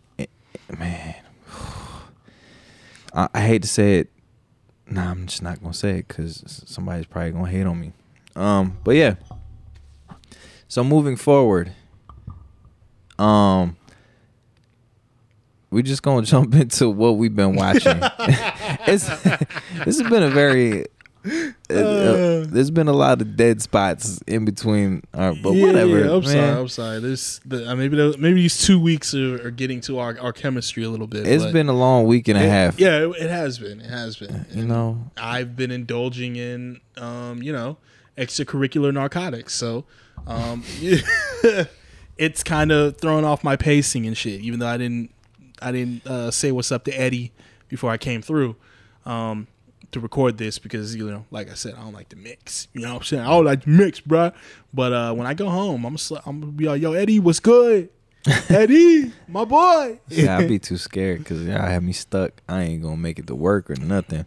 man. I hate to say it. Nah, I'm just not going to say it because somebody's probably going to hate on me. But yeah. So moving forward, we're just going to jump into what we've been watching. This has been a very... there's been a lot of dead spots in between, but whatever. Yeah, I'm sorry. Maybe these 2 weeks are getting to our chemistry a little bit. It's been a long week and a half. Yeah, it has been. You know, I've been indulging in, extracurricular narcotics. So, it's kind of throwing off my pacing and shit. Even though I didn't say what's up to Eddie before I came through. To record this because, like I said, I don't like to mix. You know what I'm saying? I don't like to mix, bruh. But when I go home, I'm going to be like, yo, Eddie, what's good? Eddie, my boy. Yeah, I'd be too scared because y'all have me stuck. I ain't going to make it to work or nothing.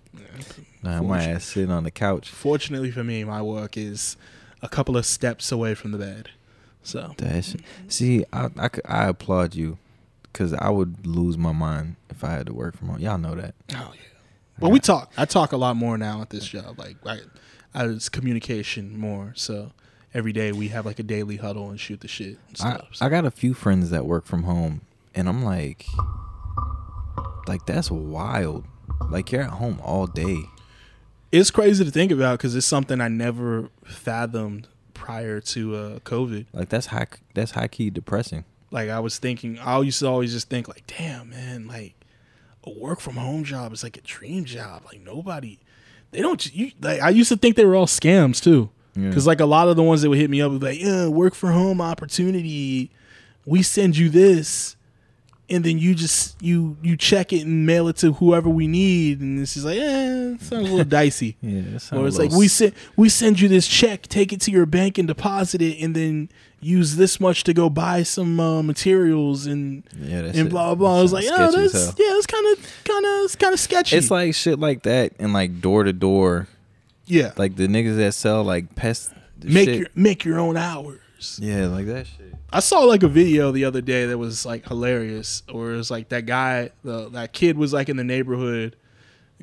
Yeah, my ass sitting on the couch. Fortunately for me, my work is a couple of steps away from the bed. So see, I applaud you because I would lose my mind if I had to work from home. Y'all know that. Oh, yeah. Well, we talk. I talk a lot more now at this job. Like, it's communication more. So every day we have like a daily huddle and shoot the shit and stuff. I got a few friends that work from home, and I'm like that's wild. Like you're at home all day. It's crazy to think about because it's something I never fathomed prior to COVID. Like that's high key depressing. Like I was thinking, I used to always just think like, damn man, like. A work from home job is like a dream job. Like I used to think they were all scams too. Yeah. Cause like a lot of the ones that would hit me up would be like, yeah, work from home opportunity. We send you this. And then you just, you check it and mail it to whoever we need. And it's just like, it sounds a little dicey. Yeah, it sounds. Or it's like, we send you this check, take it to your bank and deposit it. And then use this much to go buy some materials and blah, blah. I was like, that's kind of sketchy. It's like shit like that. And like door to door. Yeah. Like the niggas that sell like pest shit. Make your own hours. Yeah, like that shit. I saw like a video the other day that was like hilarious, or it was like that guy, that kid was like in the neighborhood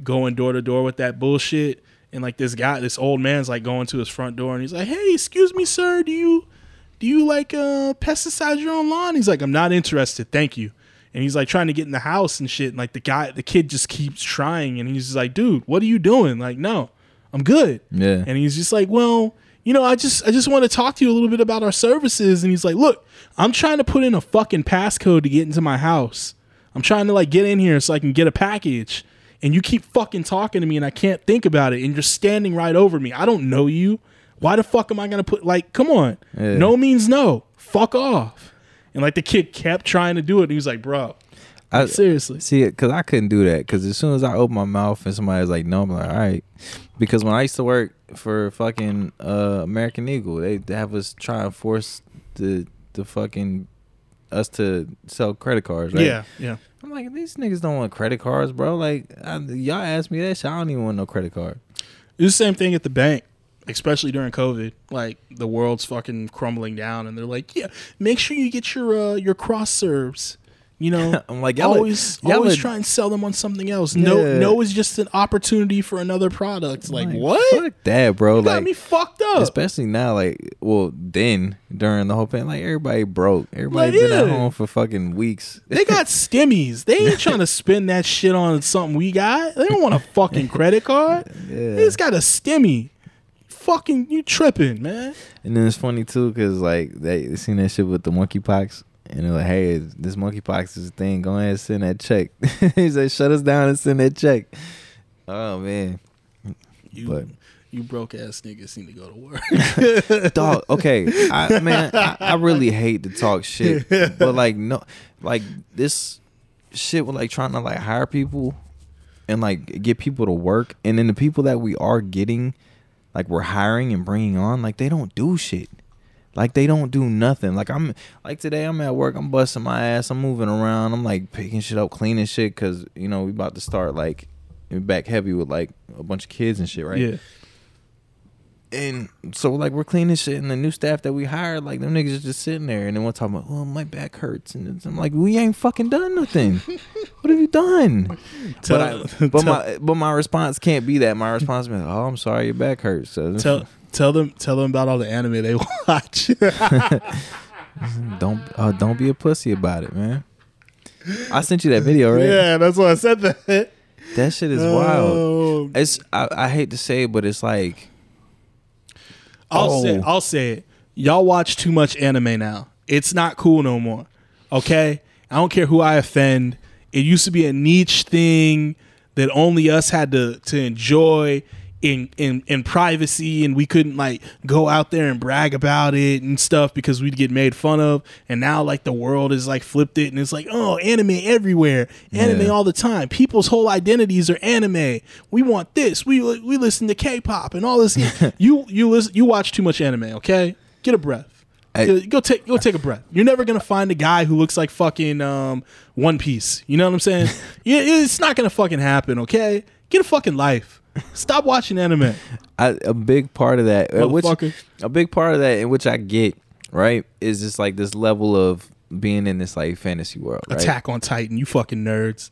going door to door with that bullshit, and like this old man's like going to his front door and he's like, "Hey, excuse me, sir, do you like pesticide your own lawn?" He's like, "I'm not interested, thank you." And he's like trying to get in the house and shit, and like the kid just keeps trying, and he's just like, "Dude, what are you doing?" Like, "No, I'm good." Yeah. And he's just like, "Well, I just want to talk to you a little bit about our services." And he's like, "Look, I'm trying to put in a fucking passcode to get into my house. I'm trying to like get in here so I can get a package. And you keep fucking talking to me and I can't think about it. And you're standing right over me. I don't know you. Why the fuck am I going to put like, come on. Yeah. No means no. Fuck off." And like the kid kept trying to do it. And he was like, "Bro, Seriously. See, because I couldn't do that. Because as soon as I open my mouth and somebody's like, no, I'm like, all right. Because when I used to work for fucking American Eagle, they have us try and force the fucking us to sell credit cards, right? Yeah, yeah. I'm like, these niggas don't want credit cards, bro. Like, y'all asked me that shit. I don't even want no credit card. It's the same thing at the bank, especially during COVID. Like, the world's fucking crumbling down, and they're like, yeah, make sure you get your cross serves. You know, I'm like, always try and sell them on something else. Yeah. No is just an opportunity for another product. Like what? Fuck that, bro. You got me fucked up. Especially now, like, well, then during the whole thing, like, everybody broke. Everybody been at home for fucking weeks. They got stimmies. They ain't trying to spend that shit on something we got. They don't want a fucking credit card. Yeah. They just got a stimmy. Fucking, you tripping, man. And then it's funny too, because like they seen that shit with the monkeypox. And they're like, hey, this monkeypox is a thing. Go ahead and send that check. He said, shut us down and send that check. Oh, man. You broke-ass niggas seem to go to work. Dog, okay. I really hate to talk shit. But, like, no, like, this shit with, like, trying to, like, hire people and, like, get people to work. And then the people that we are getting, like, we're hiring and bringing on, like, they don't do shit. Like, they don't do nothing. Like, I'm like today, I'm at work. I'm busting my ass. I'm moving around. I'm, like, picking shit up, cleaning shit, because, you know, we about to start, like, back heavy with, like, a bunch of kids and shit, right? Yeah. And so, like, we're cleaning shit, and the new staff that we hired, like, them niggas just sitting there. And then one time, like, oh, my back hurts. And I'm like, we ain't fucking done nothing. What have you done? But my response can't be that. My response is, oh, I'm sorry, your back hurts. So, Tell them about all the anime they watch. Don't be a pussy about it, man. I sent you that video, right? Yeah, that's why I said that. That shit is wild. It's I hate to say it, but it's like I'll say it. Y'all watch too much anime now. It's not cool no more. Okay? I don't care who I offend. It used to be a niche thing that only us had to enjoy. In privacy, and we couldn't like go out there and brag about it and stuff because we'd get made fun of. And now like the world is like flipped it, and it's like, oh, anime everywhere, anime all the time. People's whole identities are anime. We want this. We listen to K-pop and all this. You watch too much anime. Okay, get a breath. Go take a breath. You're never gonna find a guy who looks like fucking One Piece. You know what I'm saying? Yeah, it's not gonna fucking happen. Okay, get a fucking life. Stop watching anime. A big part of that, in which I get, right, is just like this level of being in this like fantasy world. Right? Attack on Titan, you fucking nerds,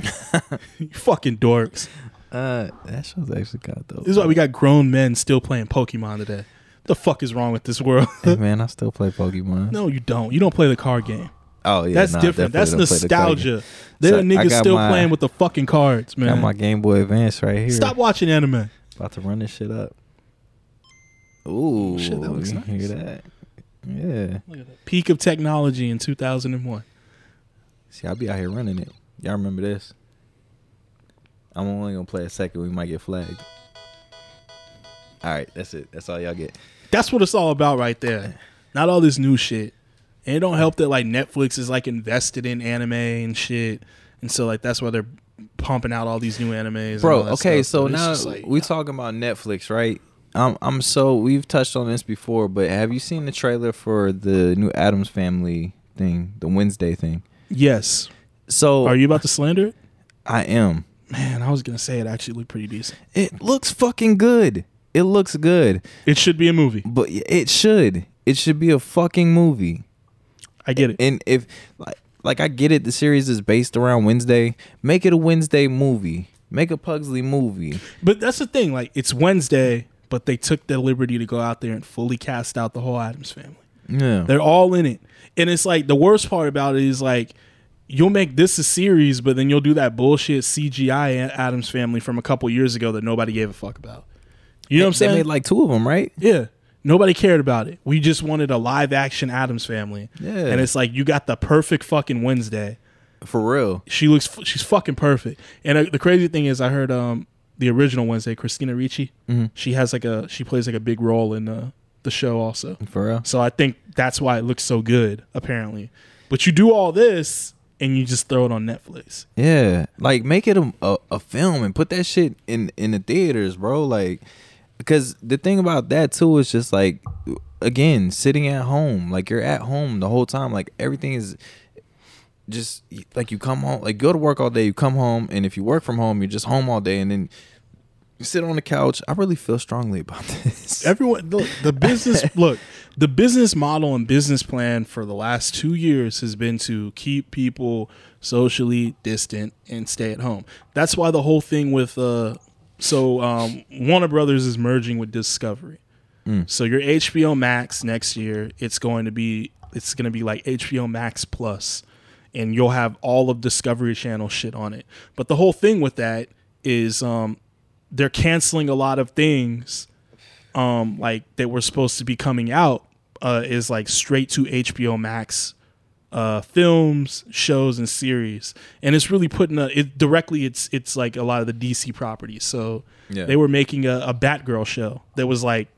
you fucking dorks. That show's actually got dope. This is why we got grown men still playing Pokemon today. The fuck is wrong with this world? Hey man, I still play Pokemon. No, you don't. You don't play the card game. Oh yeah, that's different. That's nostalgia. There are niggas still playing with the fucking cards, man. Got my Game Boy Advance right here. Stop watching anime. About to run this shit up. Ooh, shit, that looks nice. Hear that? Yeah. Look at that. Peak of technology in 2001. See, I'll be out here running it. Y'all remember this? I'm only gonna play a second. We might get flagged. All right, that's it. That's all y'all get. That's what it's all about, right there. Not all this new shit. And it don't help that like Netflix is like invested in anime and shit, and so like that's why they're pumping out all these new animes. Bro, and all that stuff. So now like, we talking about Netflix, right? We've touched on this before, but have you seen the trailer for the new Addams Family thing, the Wednesday thing? Yes. So are you about to slander it? I am. Man, I was gonna say it actually looked pretty decent. It looks fucking good. It looks good. It should be a movie. But it should. It should be a fucking movie. I get it. And if, like, I get it. The series is based around Wednesday. Make it a Wednesday movie. Make a Pugsley movie. But that's the thing. Like, it's Wednesday, but they took the liberty to go out there and fully cast out the whole Addams Family. Yeah. They're all in it. And it's, like, the worst part about it is, like, you'll make this a series, but then you'll do that bullshit CGI Addams Family from a couple years ago that nobody gave a fuck about. You know what I'm saying? They made, like, 2 of them, right? Yeah. Nobody cared about it. We just wanted a live-action Addams Family. Yeah. And it's like, you got the perfect fucking Wednesday. For real. She's fucking perfect. And the crazy thing is, I heard the original Wednesday, Christina Ricci, she has like she plays like a big role in the show also. For real? So I think that's why it looks so good, apparently. But you do all this, and you just throw it on Netflix. Yeah, like make it a film and put that shit in the theaters, bro. Like, because the thing about that too is just like, again, sitting at home, like you're at home the whole time, like everything is just like you come home, like go to work all day, you come home, and if you work from home, you're just home all day, and then you sit on the couch. I really feel strongly about this. Everyone, look, the business model and business plan for the last 2 years has been to keep people socially distant and stay at home. That's why the whole thing with Warner Brothers is merging with Discovery. Mm. So your HBO Max next year, it's going to be like HBO Max Plus, and you'll have all of Discovery Channel shit on it. But the whole thing with that is they're canceling a lot of things like that were supposed to be coming out is like straight to HBO Max films, shows, and series. And it's really putting it's like a lot of the DC properties. So yeah. They were making a Batgirl show that was like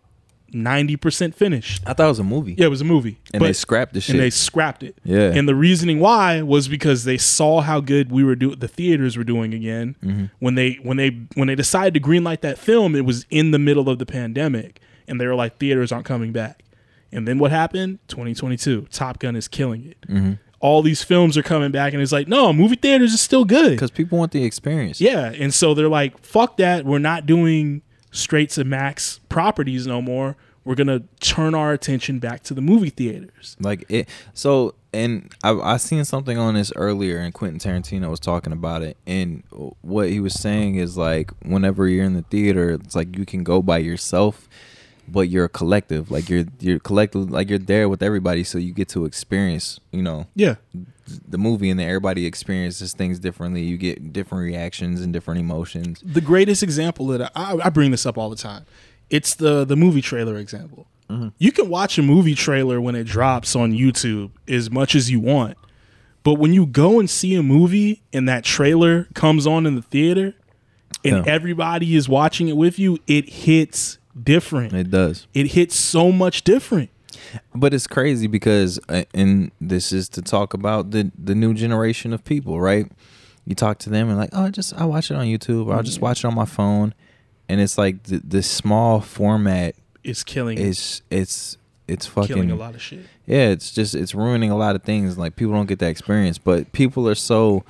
90% finished. I thought it was a movie. Yeah, it was a movie. And they scrapped the shit. And they scrapped it. Yeah. And the reasoning why was because they saw how good the theaters were doing again. Mm-hmm. When they decided to greenlight that film, it was in the middle of the pandemic. And they were like, theaters aren't coming back. And then what happened? 2022. Top Gun is killing it. Mm-hmm. All these films are coming back, and it's like, no, movie theaters is still good. Because people want the experience. Yeah. And so they're like, fuck that. We're not doing straight to max properties no more. We're gonna turn our attention back to the movie theaters. Like it. So, and I seen something on this earlier, and Quentin Tarantino was talking about it. And what he was saying is like, whenever you're in the theater, it's like you can go by yourself, but you're a collective. Like you're collective. Like you're there with everybody, so you get to experience, you know. Yeah. The movie, and everybody experiences things differently. You get different reactions and different emotions. The greatest example that I bring this up all the time, it's the movie trailer example. Mm-hmm. You can watch a movie trailer when it drops on YouTube as much as you want, but when you go and see a movie and that trailer comes on in the theater and everybody is watching it with you, it hits different. It does. It hits so much different. But it's crazy because, and this is to talk about the new generation of people, right? You talk to them and like, I watch it on YouTube, or I'll just watch it on my phone, and it's like the small format is killing. It's fucking killing a lot of shit. Yeah, it's ruining a lot of things. Like people don't get that experience, but people are so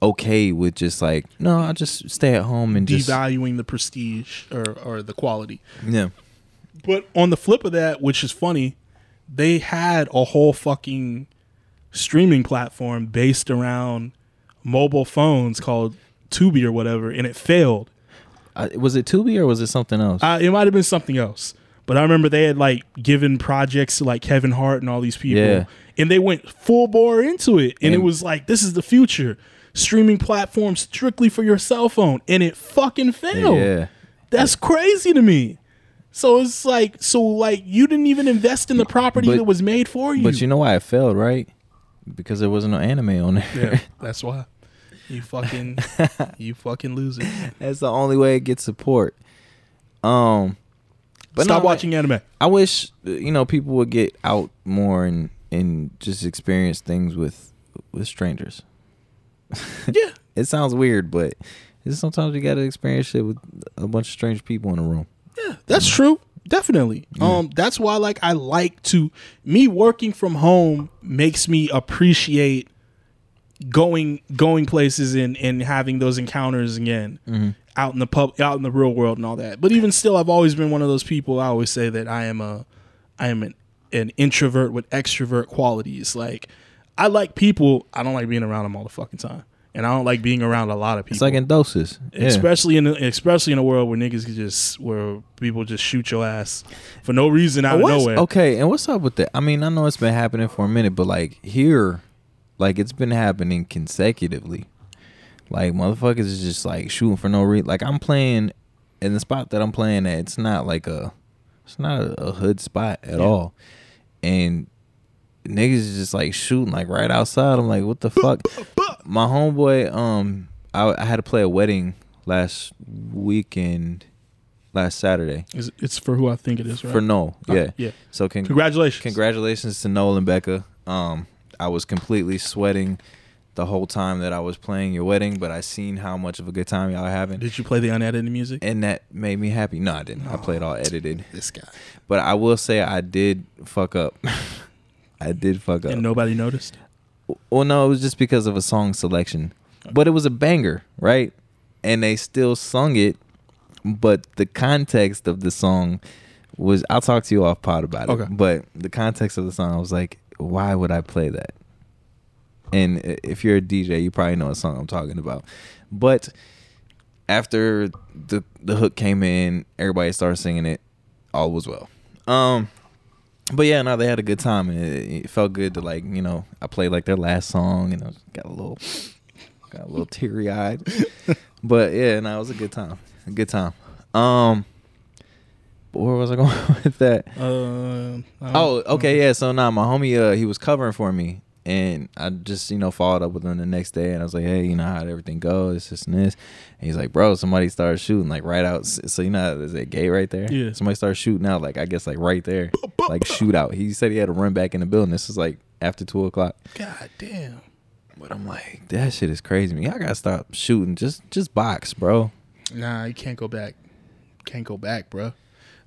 okay with just like, no, I'll just stay at home and devaluing the prestige or the quality. Yeah. But on the flip of that, which is funny, they had a whole fucking streaming platform based around mobile phones called Tubi or whatever, and it failed. Was it Tubi or was it something else? It might have been something else. But I remember they had like given projects to like Kevin Hart and all these people. Yeah. And they went full bore into it. And it was like, this is the future. Streaming platform strictly for your cell phone. And it fucking failed. Yeah. That's crazy to me. So it's like, you didn't even invest in the property that was made for you. But you know why it failed, right? Because there wasn't no anime on there. Yeah, that's why. You fucking lose it. That's the only way it gets support. But stop watching anime. I wish, you know, people would get out more and just experience things with strangers. Yeah. It sounds weird, but sometimes you got to experience shit with a bunch of strange people in a room. Yeah, that's true. Definitely. Yeah. That's why me working from home makes me appreciate going places and having those encounters again. Mm-hmm. Out in the real world and all that. But even still, I've always been one of those people. I always say that I am an introvert with extrovert qualities. Like I like people, I don't like being around them all the fucking time. And I don't like being around a lot of people. It's like in doses, yeah. especially in a world where niggas can where people just shoot your ass for no reason out of nowhere. Okay, and what's up with that? I mean, I know it's been happening for a minute, but like here, like it's been happening consecutively. Like motherfuckers is just like shooting for no reason. Like I'm playing in the spot that I'm playing at. It's not like a hood spot at all, and niggas is just like shooting like right outside. I'm like, what the fuck? My homeboy, I had to play a wedding last Saturday. It's for who I think it is, right? For Noel, yeah. Yeah. So congratulations to Noel and Becca. I was completely sweating the whole time that I was playing your wedding, but I seen how much of a good time y'all having. Did you play the unedited music? And that made me happy. No, I didn't. I played all edited. This guy. But I will say I did fuck up. I did fuck up. And nobody noticed? Well, no, it was just because of a song selection. Okay. But it was a banger, right? And they still sung it, but the context of the song was, I'll talk to you off pod about it. Okay. But the context of the song, I was like, why would I play that? And if you're a DJ, you probably know what song I'm talking about. But after the hook came in, everybody started singing it. All was well. But yeah, no, they had a good time, and it felt good to, like, you know, I played like their last song, and I got a little teary eyed. But yeah, no, it was a good time. A good time. But where was I going with that? So now my homie, he was covering for me. And I just, you know, followed up with him the next day, and I was like, hey, you know, how'd everything go? It's this and this. And he's like, bro, somebody started shooting, like, right out. So, you know, how there's that gate right there? Yeah. Somebody started shooting out, like, I guess, like, right there. Like, shootout. He said he had to run back in the building. This is, like, after 2 o'clock. God damn. But I'm like, that shit is crazy. Man, y'all got to stop shooting. Just box, bro. Nah, you can't go back. Can't go back, bro.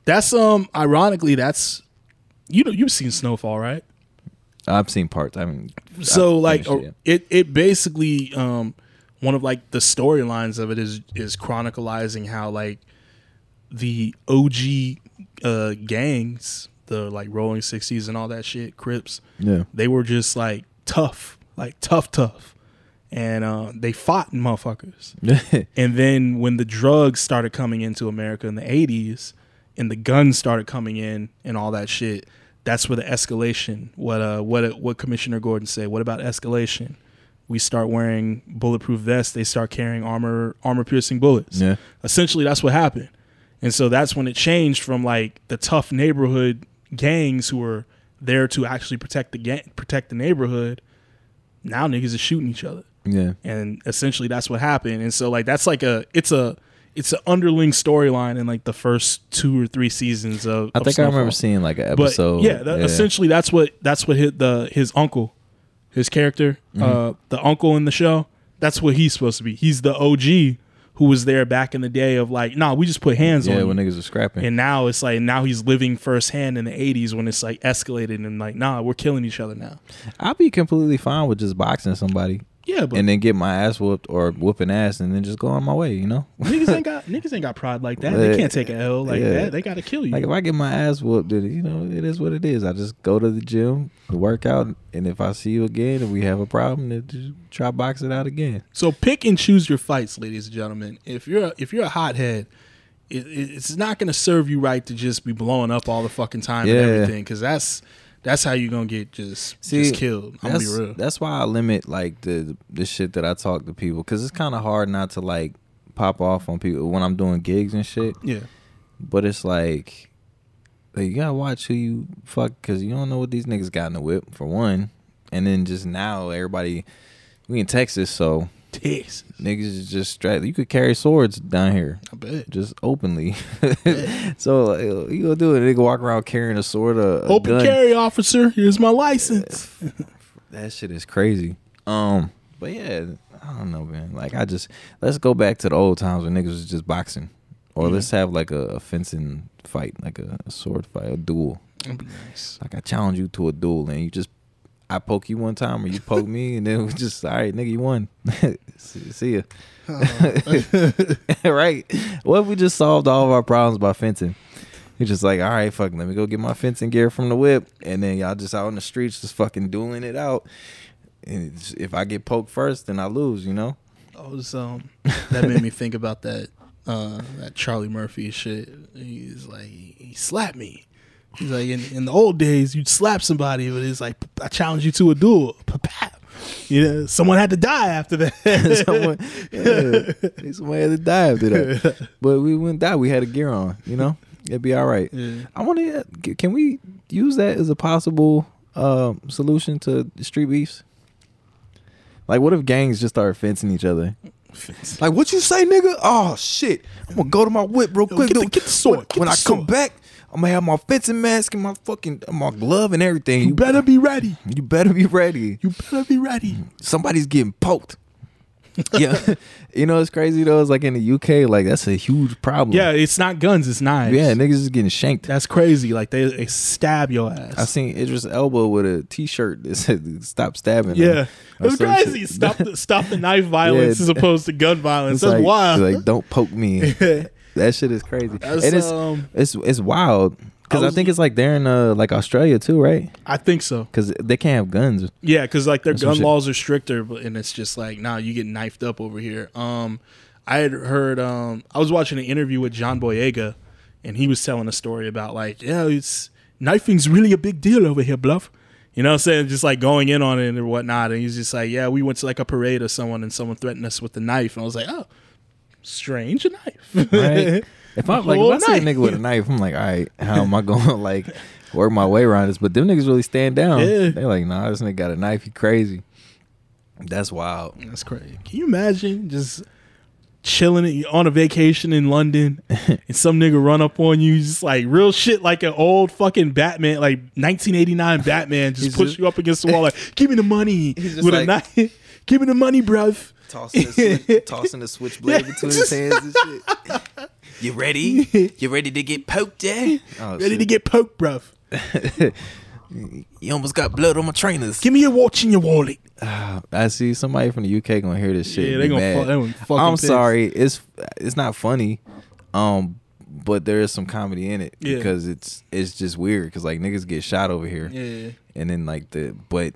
That's, ironically, that's, you know, you've seen Snowfall, right? I've seen parts. I mean, so like it basically one of like the storylines of it is chronicalizing how like the OG gangs, the like Rolling 60s and all that shit, Crips, yeah, they were just like tough, and they fought motherfuckers. And then when the drugs started coming into America in the 80s, and the guns started coming in and all that shit. That's where the escalation, what Commissioner Gordon said, what about escalation? We start wearing bulletproof vests. They start carrying armor-piercing bullets. Yeah. Essentially, that's what happened. And so that's when it changed from, like, the tough neighborhood gangs who were there to actually protect the neighborhood. Now niggas are shooting each other. Yeah. And essentially, that's what happened. And so, like, that's like it's an underling storyline in like the first 2 or 3 seasons of. I think Snowfall. I remember seeing like an episode. But essentially that's what his uncle, his character, mm-hmm. The uncle in the show. That's what he's supposed to be. He's the OG who was there back in the day of like, nah, we just put hands on. Yeah, when niggas were scrapping. And now it's like he's living firsthand in the '80s when it's like escalated and like, nah, we're killing each other now. I'll be completely fine with just boxing somebody. Yeah, but and then get my ass whooped or whooping ass and then just go on my way, you know? Niggas ain't got pride like that. They can't take an L like that. They gotta kill you. Like if I get my ass whooped, you know, it is what it is. I just go to the gym, work out, and if I see you again and we have a problem, then just try box it out again. So pick and choose your fights, ladies and gentlemen. If you're a hothead, it's not gonna serve you right to just be blowing up all the fucking time and everything, because that's how you're going to get just killed. I'm going to be real. That's why I limit, like, the shit that I talk to people. Because it's kind of hard not to, like, pop off on people when I'm doing gigs and shit. Yeah. But it's like you got to watch who you fuck. Because you don't know what these niggas got in the whip, for one. And then just now, everybody, we in Texas, so. Texas. Niggas is just straight. You could carry swords down here. I bet. Just openly. Bet. So you gonna do it. A nigga walk around carrying a sword, a open gun. Carry, officer. Here's my license. That shit is crazy. But yeah, I don't know, man. Like I just let's go back to the old times when niggas was just boxing, or let's have like a fencing fight, like a sword fight, a duel. That'd be nice. Like I challenge you to a duel, and you just. I poke you one time or you poke me and then it was just, all right, nigga, you won. See ya. Right. What if we just solved all of our problems by fencing? You're just like, all right, fuck, let me go get my fencing gear from the whip. And then y'all just out in the streets just fucking dueling it out. And if I get poked first, then I lose, you know? Oh, so that made me think about that Charlie Murphy shit. He's like, he slapped me. He's like, in the old days, you'd slap somebody, but it's like, I challenge you to a duel. You know, someone had to die after that. someone had to die after that. But we wouldn't die. We had a gear on, you know? It'd be all right. Yeah. I wonder, can we use that as a possible solution to street beefs? Like, what if gangs just start fencing each other? Like, what you say, nigga? Oh, shit. I'm going to go to my whip real quick. Get the sword. When I come back. I'm gonna have my fencing mask and my fucking my glove and everything. You better be ready. You better be ready. You better be ready. Somebody's getting poked. Yeah, you know it's crazy though. It's like in the UK, like that's a huge problem. Yeah, it's not guns, it's knives. Yeah, niggas is getting shanked. That's crazy. Like they stab your ass. I seen Idris Elba with a T-shirt that said "Stop stabbing." Yeah, it's crazy. Stop the knife violence as opposed to gun violence. That's like, wild. Like don't poke me. That shit is crazy. That's, and it's wild. Because I think it's like they're in like Australia too, right? I think so. Because they can't have guns. Yeah, because like their gun laws are stricter, and it's just like, nah, you get knifed up over here. I had heard, I was watching an interview with John Boyega, and he was telling a story about like, yeah, it's knifing's really a big deal over here, bluff. You know what I'm saying? Just like going in on it and whatnot. And he's just like, yeah, we went to like a parade or someone, and someone threatened us with a knife. And I was like, oh, strange knife. Right. If I see a nigga with a knife, I'm like, all right, how am I going to like work my way around this? But them niggas really stand down. Yeah. They're like, nah, this nigga got a knife. He crazy. That's wild. That's crazy. Can you imagine just chilling on a vacation in London and some nigga run up on you, just like real shit, like an old fucking Batman, like 1989 Batman, just push you up against the wall, like, give me the money with like, a knife. Give me the money, bruv. Tossing the switchblade between his hands and shit. You ready? You ready to get poked, eh? Oh, ready shit. To get poked, bruv. You almost got blood on my trainers. Give me your watch and your wallet. I see somebody from the UK gonna hear this shit. Yeah, they gonna fucking I'm pissed. Sorry, it's not funny, but there is some comedy in it because it's just weird because like niggas get shot over here, yeah, and then like but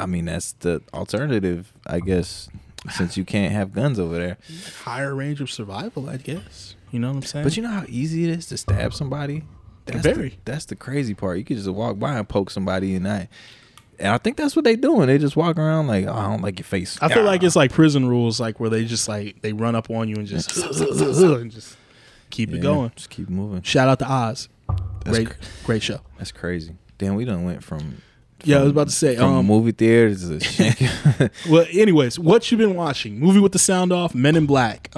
I mean that's the alternative, I guess. Since you can't have guns over there, higher range of survival, I guess. You know what I'm saying? But you know how easy it is to stab somebody? That's the crazy part. You could just walk by and poke somebody, and I think that's what they doing. They just walk around like, oh, I don't like your face. I feel like it's like prison rules, like where they just like they run up on you and just and just keep it going, just keep moving. Shout out to Oz, great show. That's crazy. Damn, we done went from. Yeah, I was about to say movie theaters. Well, anyways, what you been watching? Movie with the sound off, Men in Black.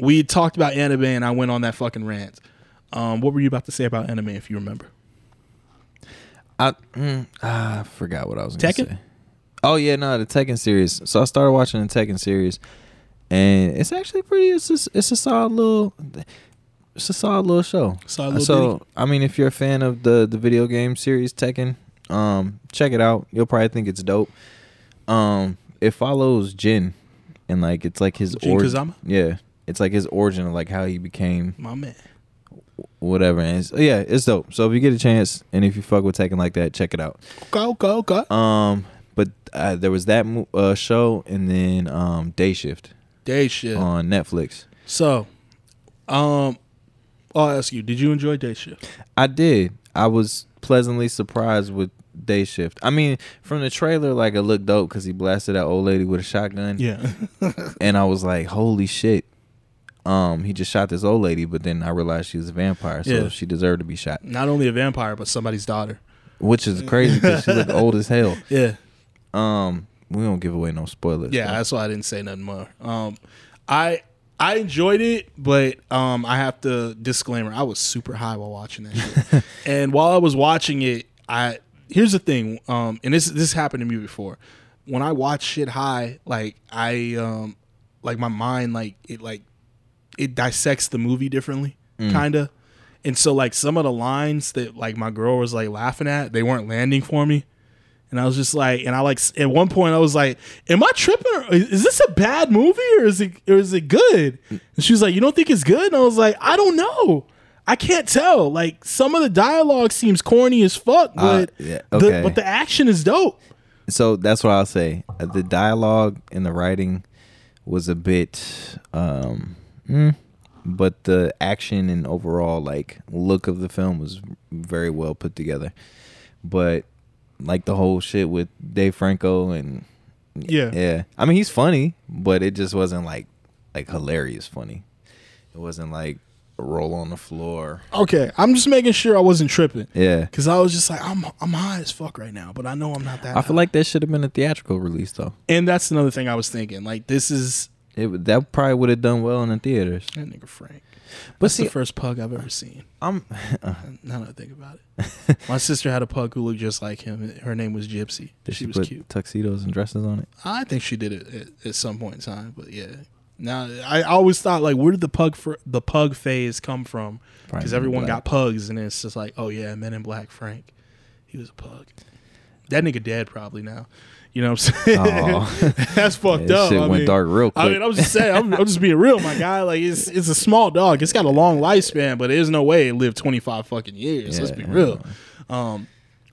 We talked about anime, and I went on that fucking rant. What were you about to say about anime, if you remember? I forgot what I was going to say. Oh yeah, no, the Tekken series. So I started watching the Tekken series, and it's actually pretty. It's a solid little show. So, I mean, if you're a fan of the video game series Tekken, check it out. You'll probably think it's dope. It follows Jin, and like it's like his origin. Yeah, it's like his origin of like how he became my man. Whatever. And it's dope. So if you get a chance, and if you fuck with Tekken like that, check it out. Okay. But there was that show, and then Day Shift on Netflix. So, I'll ask you, did you enjoy Day Shift? I did. I was pleasantly surprised with Day Shift. I mean, from the trailer, like, it looked dope because he blasted that old lady with a shotgun. Yeah. And I was like, holy shit. He just shot this old lady, but then I realized she was a vampire, so she deserved to be shot. Not only a vampire, but somebody's daughter. Which is crazy because she looked old as hell. Yeah. We don't give away no spoilers. Yeah, That's why I didn't say nothing more. I enjoyed it, but I have to disclaimer, I was super high while watching that shit. And while I was watching it, here's the thing, and this happened to me before. When I watch shit high, like I like my mind it dissects the movie differently, kinda. And so like some of the lines that like my girl was like laughing at, they weren't landing for me. And I was just like, and I like at one point I was like, "Am I tripping? Or is this a bad movie or is it good?" And she was like, "You don't think it's good?" And I was like, "I don't know. I can't tell. Like some of the dialogue seems corny as fuck, but but the action is dope." So that's what I'll say. The dialogue and the writing was a bit, but the action and overall like look of the film was very well put together, but. Like the whole shit with Dave Franco and yeah. I mean, he's funny, but it just wasn't like hilarious funny. It wasn't like a roll on the floor. Okay, I'm just making sure I wasn't tripping. Yeah, because I was just like, I'm high as fuck right now, but I know I'm not that. I feel like that should have been a theatrical release though. And that's another thing I was thinking. Like this is that probably would have done well in the theaters. That nigga Frank. But that's the first pug I've ever seen. Now that I think about it. My sister had a pug who looked just like him. Her name was Gypsy. She was put cute. Tuxedos and dresses on it? I think she did it at some point in time, but yeah. Now, I always thought, like, where did the pug phase come from? Because everyone got pugs, and it's just like, oh, yeah, Men in Black, Frank. He was a pug. That nigga dead probably now. You know what I'm saying? Oh. That's fucked up. Shit went dark real quick. I mean, I'm just saying, I'm just being real, my guy. Like, it's a small dog. It's got a long lifespan, but there's no way it lived 25 fucking years. Yeah, let's be real.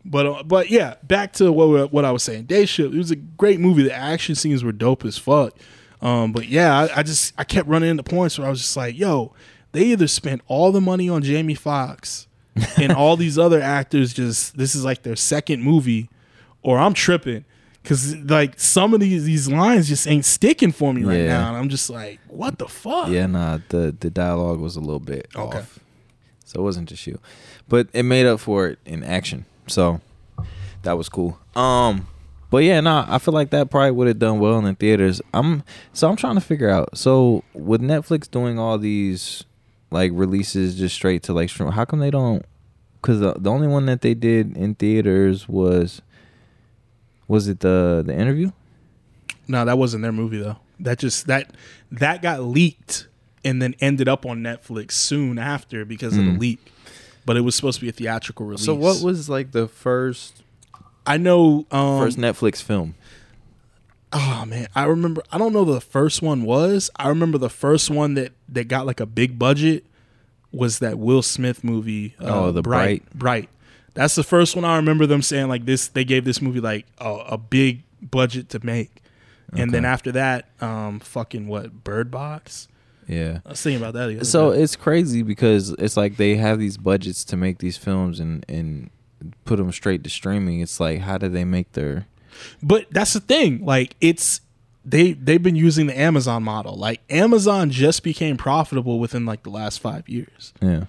But yeah, back to what I was saying. Day Shift. It was a great movie. The action scenes were dope as fuck. But yeah, I kept running into points where I was just like, yo, they either spent all the money on Jamie Foxx and all these other actors, just this is like their second movie, or I'm tripping, because like some of these lines just ain't sticking for me right now, and I'm just like, what the fuck? Yeah, nah, the dialogue was a little bit off, so it wasn't just you, but it made up for it in action, so that was cool. But yeah, nah, I feel like that probably would have done well in the theaters. I'm trying to figure out. So with Netflix doing all these like releases just straight to like stream, how come they don't? Because the only one that they did in theaters was it the Interview? No, that wasn't their movie though. That just that got leaked and then ended up on Netflix soon after because of the leak. But it was supposed to be a theatrical release. So what was like the first? I know first Netflix film. Oh man, I remember. I don't know the first one was. I remember the first one that got like a big budget was that Will Smith movie. The Bright. That's the first one I remember them saying like this. They gave this movie like a big budget to make, and then after that, fucking what, Bird Box. Yeah, I was thinking about that again. So it's crazy because it's like they have these budgets to make these films and put them straight to streaming. It's like, how do they make their? But that's the thing. Like, it's they've been using the Amazon model. Like, Amazon just became profitable within like the last 5 years. Yeah,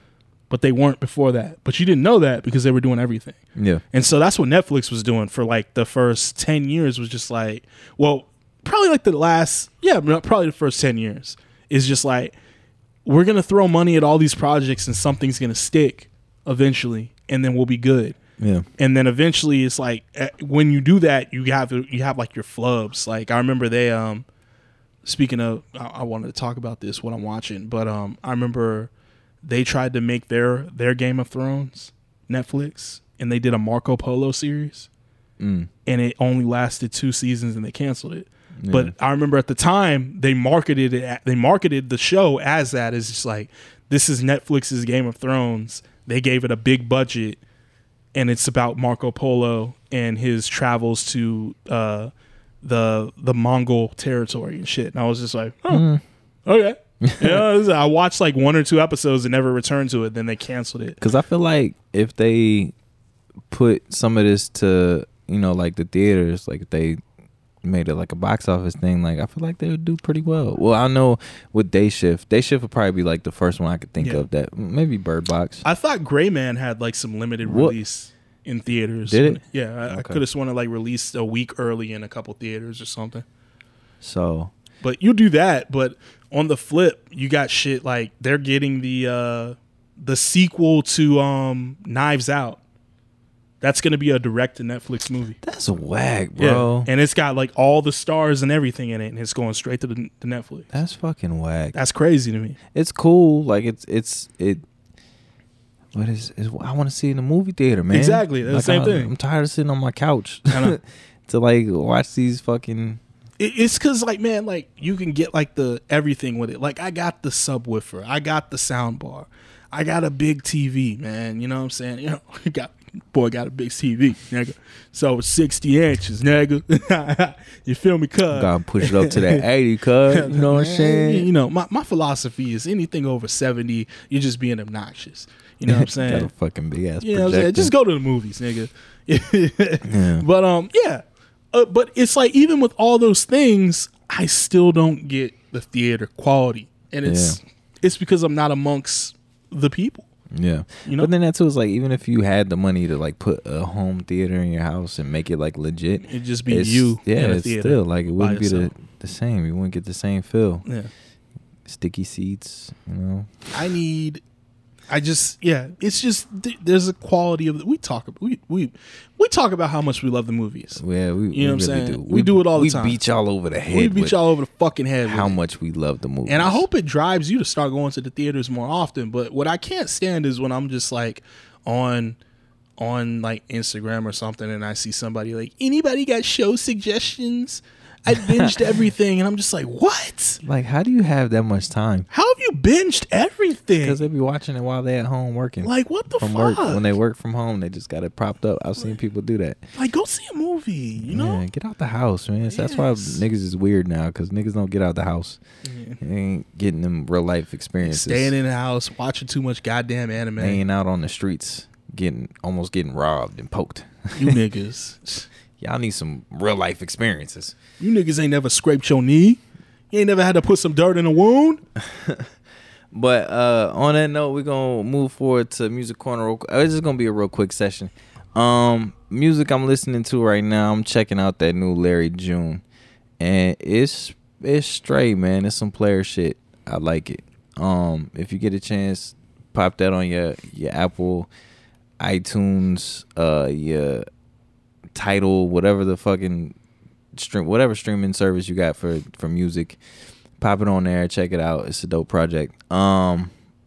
but they weren't before that. But you didn't know that because they were doing everything. Yeah, and so that's what Netflix was doing for like the first 10 years. Was just like, well, probably like the first 10 years is just like, we're gonna throw money at all these projects and something's gonna stick eventually, and then we'll be good. Yeah. And then eventually it's like when you do that, you have like your flubs. Like I remember they speaking of, I wanted to talk about this what I'm watching, but I remember they tried to make their Game of Thrones Netflix, and they did a Marco Polo series. And it only lasted 2 seasons and they canceled it. Yeah. But I remember at the time they marketed the show as that. It's just like, this is Netflix's Game of Thrones. They gave it a big budget, and it's about Marco Polo and his travels to the Mongol territory and shit. And I was just like, okay. You know, I watched like 1 or 2 episodes and never returned to it. Then they canceled it. Because I feel like if they put some of this to, you know, like the theaters, like if they made it like a box office thing, like I feel like they would do pretty well. Well, I know with Day Shift would probably be like the first one I could think of. That maybe Bird Box. I thought Gray Man had like some limited release in theaters. Did it? Yeah, I could have sworn it like released a week early in a couple theaters or something. So, but you do that. But on the flip, you got shit like they're getting the sequel to Knives Out. That's going to be a direct to Netflix movie. That's whack, bro. Yeah. And it's got like all the stars and everything in it, and it's going straight to the Netflix. That's fucking whack. That's crazy to me. It's cool. Like it's what is I want to see in the movie theater, man. Exactly. That's like, the same thing. I'm tired of sitting on my couch to like watch these fucking. It's because like, man, like you can get like the everything with it. Like I got the subwoofer. I got the sound bar. I got a big TV, man. You know what I'm saying? You know, got a big TV, nigga. So 60 inches, nigga. You feel me, cuz? Gotta push it up to that 80, cuz. You know what I'm saying? You know, my philosophy is anything over 70, you're just being obnoxious. You know what I'm saying? Got a fucking big ass projector. You know what I'm saying? Just go to the movies, nigga. Yeah. But, yeah. But it's like, even with all those things, I still don't get the theater quality. And it's because I'm not amongst the people. Yeah, you know? But then that too is like, even if you had the money to like put a home theater in your house and make it like legit, it'd just be you. Yeah, it's still like it wouldn't be the same. You wouldn't get the same feel. Yeah, sticky seats, you know. It's just there's a quality of we talk about we talk about how much we love the movies. Yeah, we really do. We do it all the time. We beat y'all over the head. We beat y'all over the fucking head. How much we love the movies. And I hope it drives you to start going to the theaters more often. But what I can't stand is when I'm just like on like Instagram or something, and I see somebody like, anybody got show suggestions? I binged everything, and I'm just like, what? Like, how do you have that much time? How have you binged everything? Because they be watching it while they're at home working. Like, what the fuck? When they work from home, they just got it propped up. I've seen people do that. Like, go see a movie, you know? Yeah, get out the house, man. Yes. That's why niggas is weird now, because niggas don't get out the house. Yeah. They ain't getting them real-life experiences. Staying in the house, watching too much goddamn anime. They ain't out on the streets, almost getting robbed and poked. You niggas. Y'all need some real life experiences. You niggas ain't never scraped your knee. You ain't never had to put some dirt in a wound. But on that note, we're going to move forward to Music Corner. This is going to be a real quick session. Music I'm listening to right now, I'm checking out that new Larry June. And it's straight, man. It's some player shit. I like it. If you get a chance, pop that on your Apple, iTunes, your Title, whatever the fucking stream, whatever streaming service you got for music, pop it on there, check it out. It's a dope project. But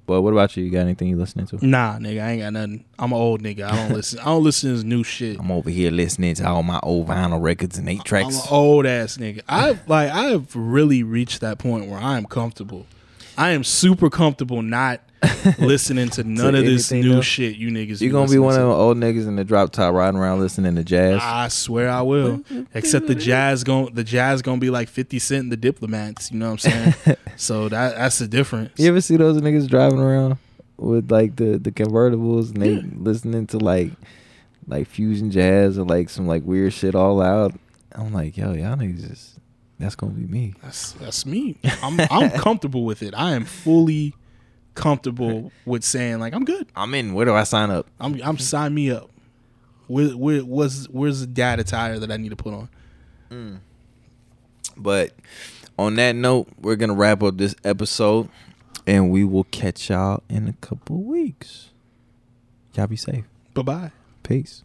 what about you? You got anything you listening to? Nah, nigga, I ain't got nothing. I'm an old nigga. I don't listen. I don't listen to this new shit. I'm over here listening to all my old vinyl records and 8 tracks. I'm an old ass nigga. I've really reached that point where I am comfortable. I am super comfortable not listening to none of this new shit you niggas. You're gonna be one of them old niggas in the drop top riding around listening to jazz. I swear I will. Except the jazz gonna be like 50 Cent and the Diplomats, you know what I'm saying? So that's the difference. You ever see those niggas driving around with like the convertibles and they listening to like fusion jazz or like some like weird shit all out? I'm like, yo, y'all niggas just, that's gonna be me. That's me. I'm comfortable with it. I am fully comfortable with saying like, I'm good, I'm in. Where do I sign up? I'm sign me up. Where's the dad attire that I need to put on? But on that note, we're gonna wrap up this episode, and we will catch y'all in a couple weeks. Y'all be safe. Bye bye. Peace.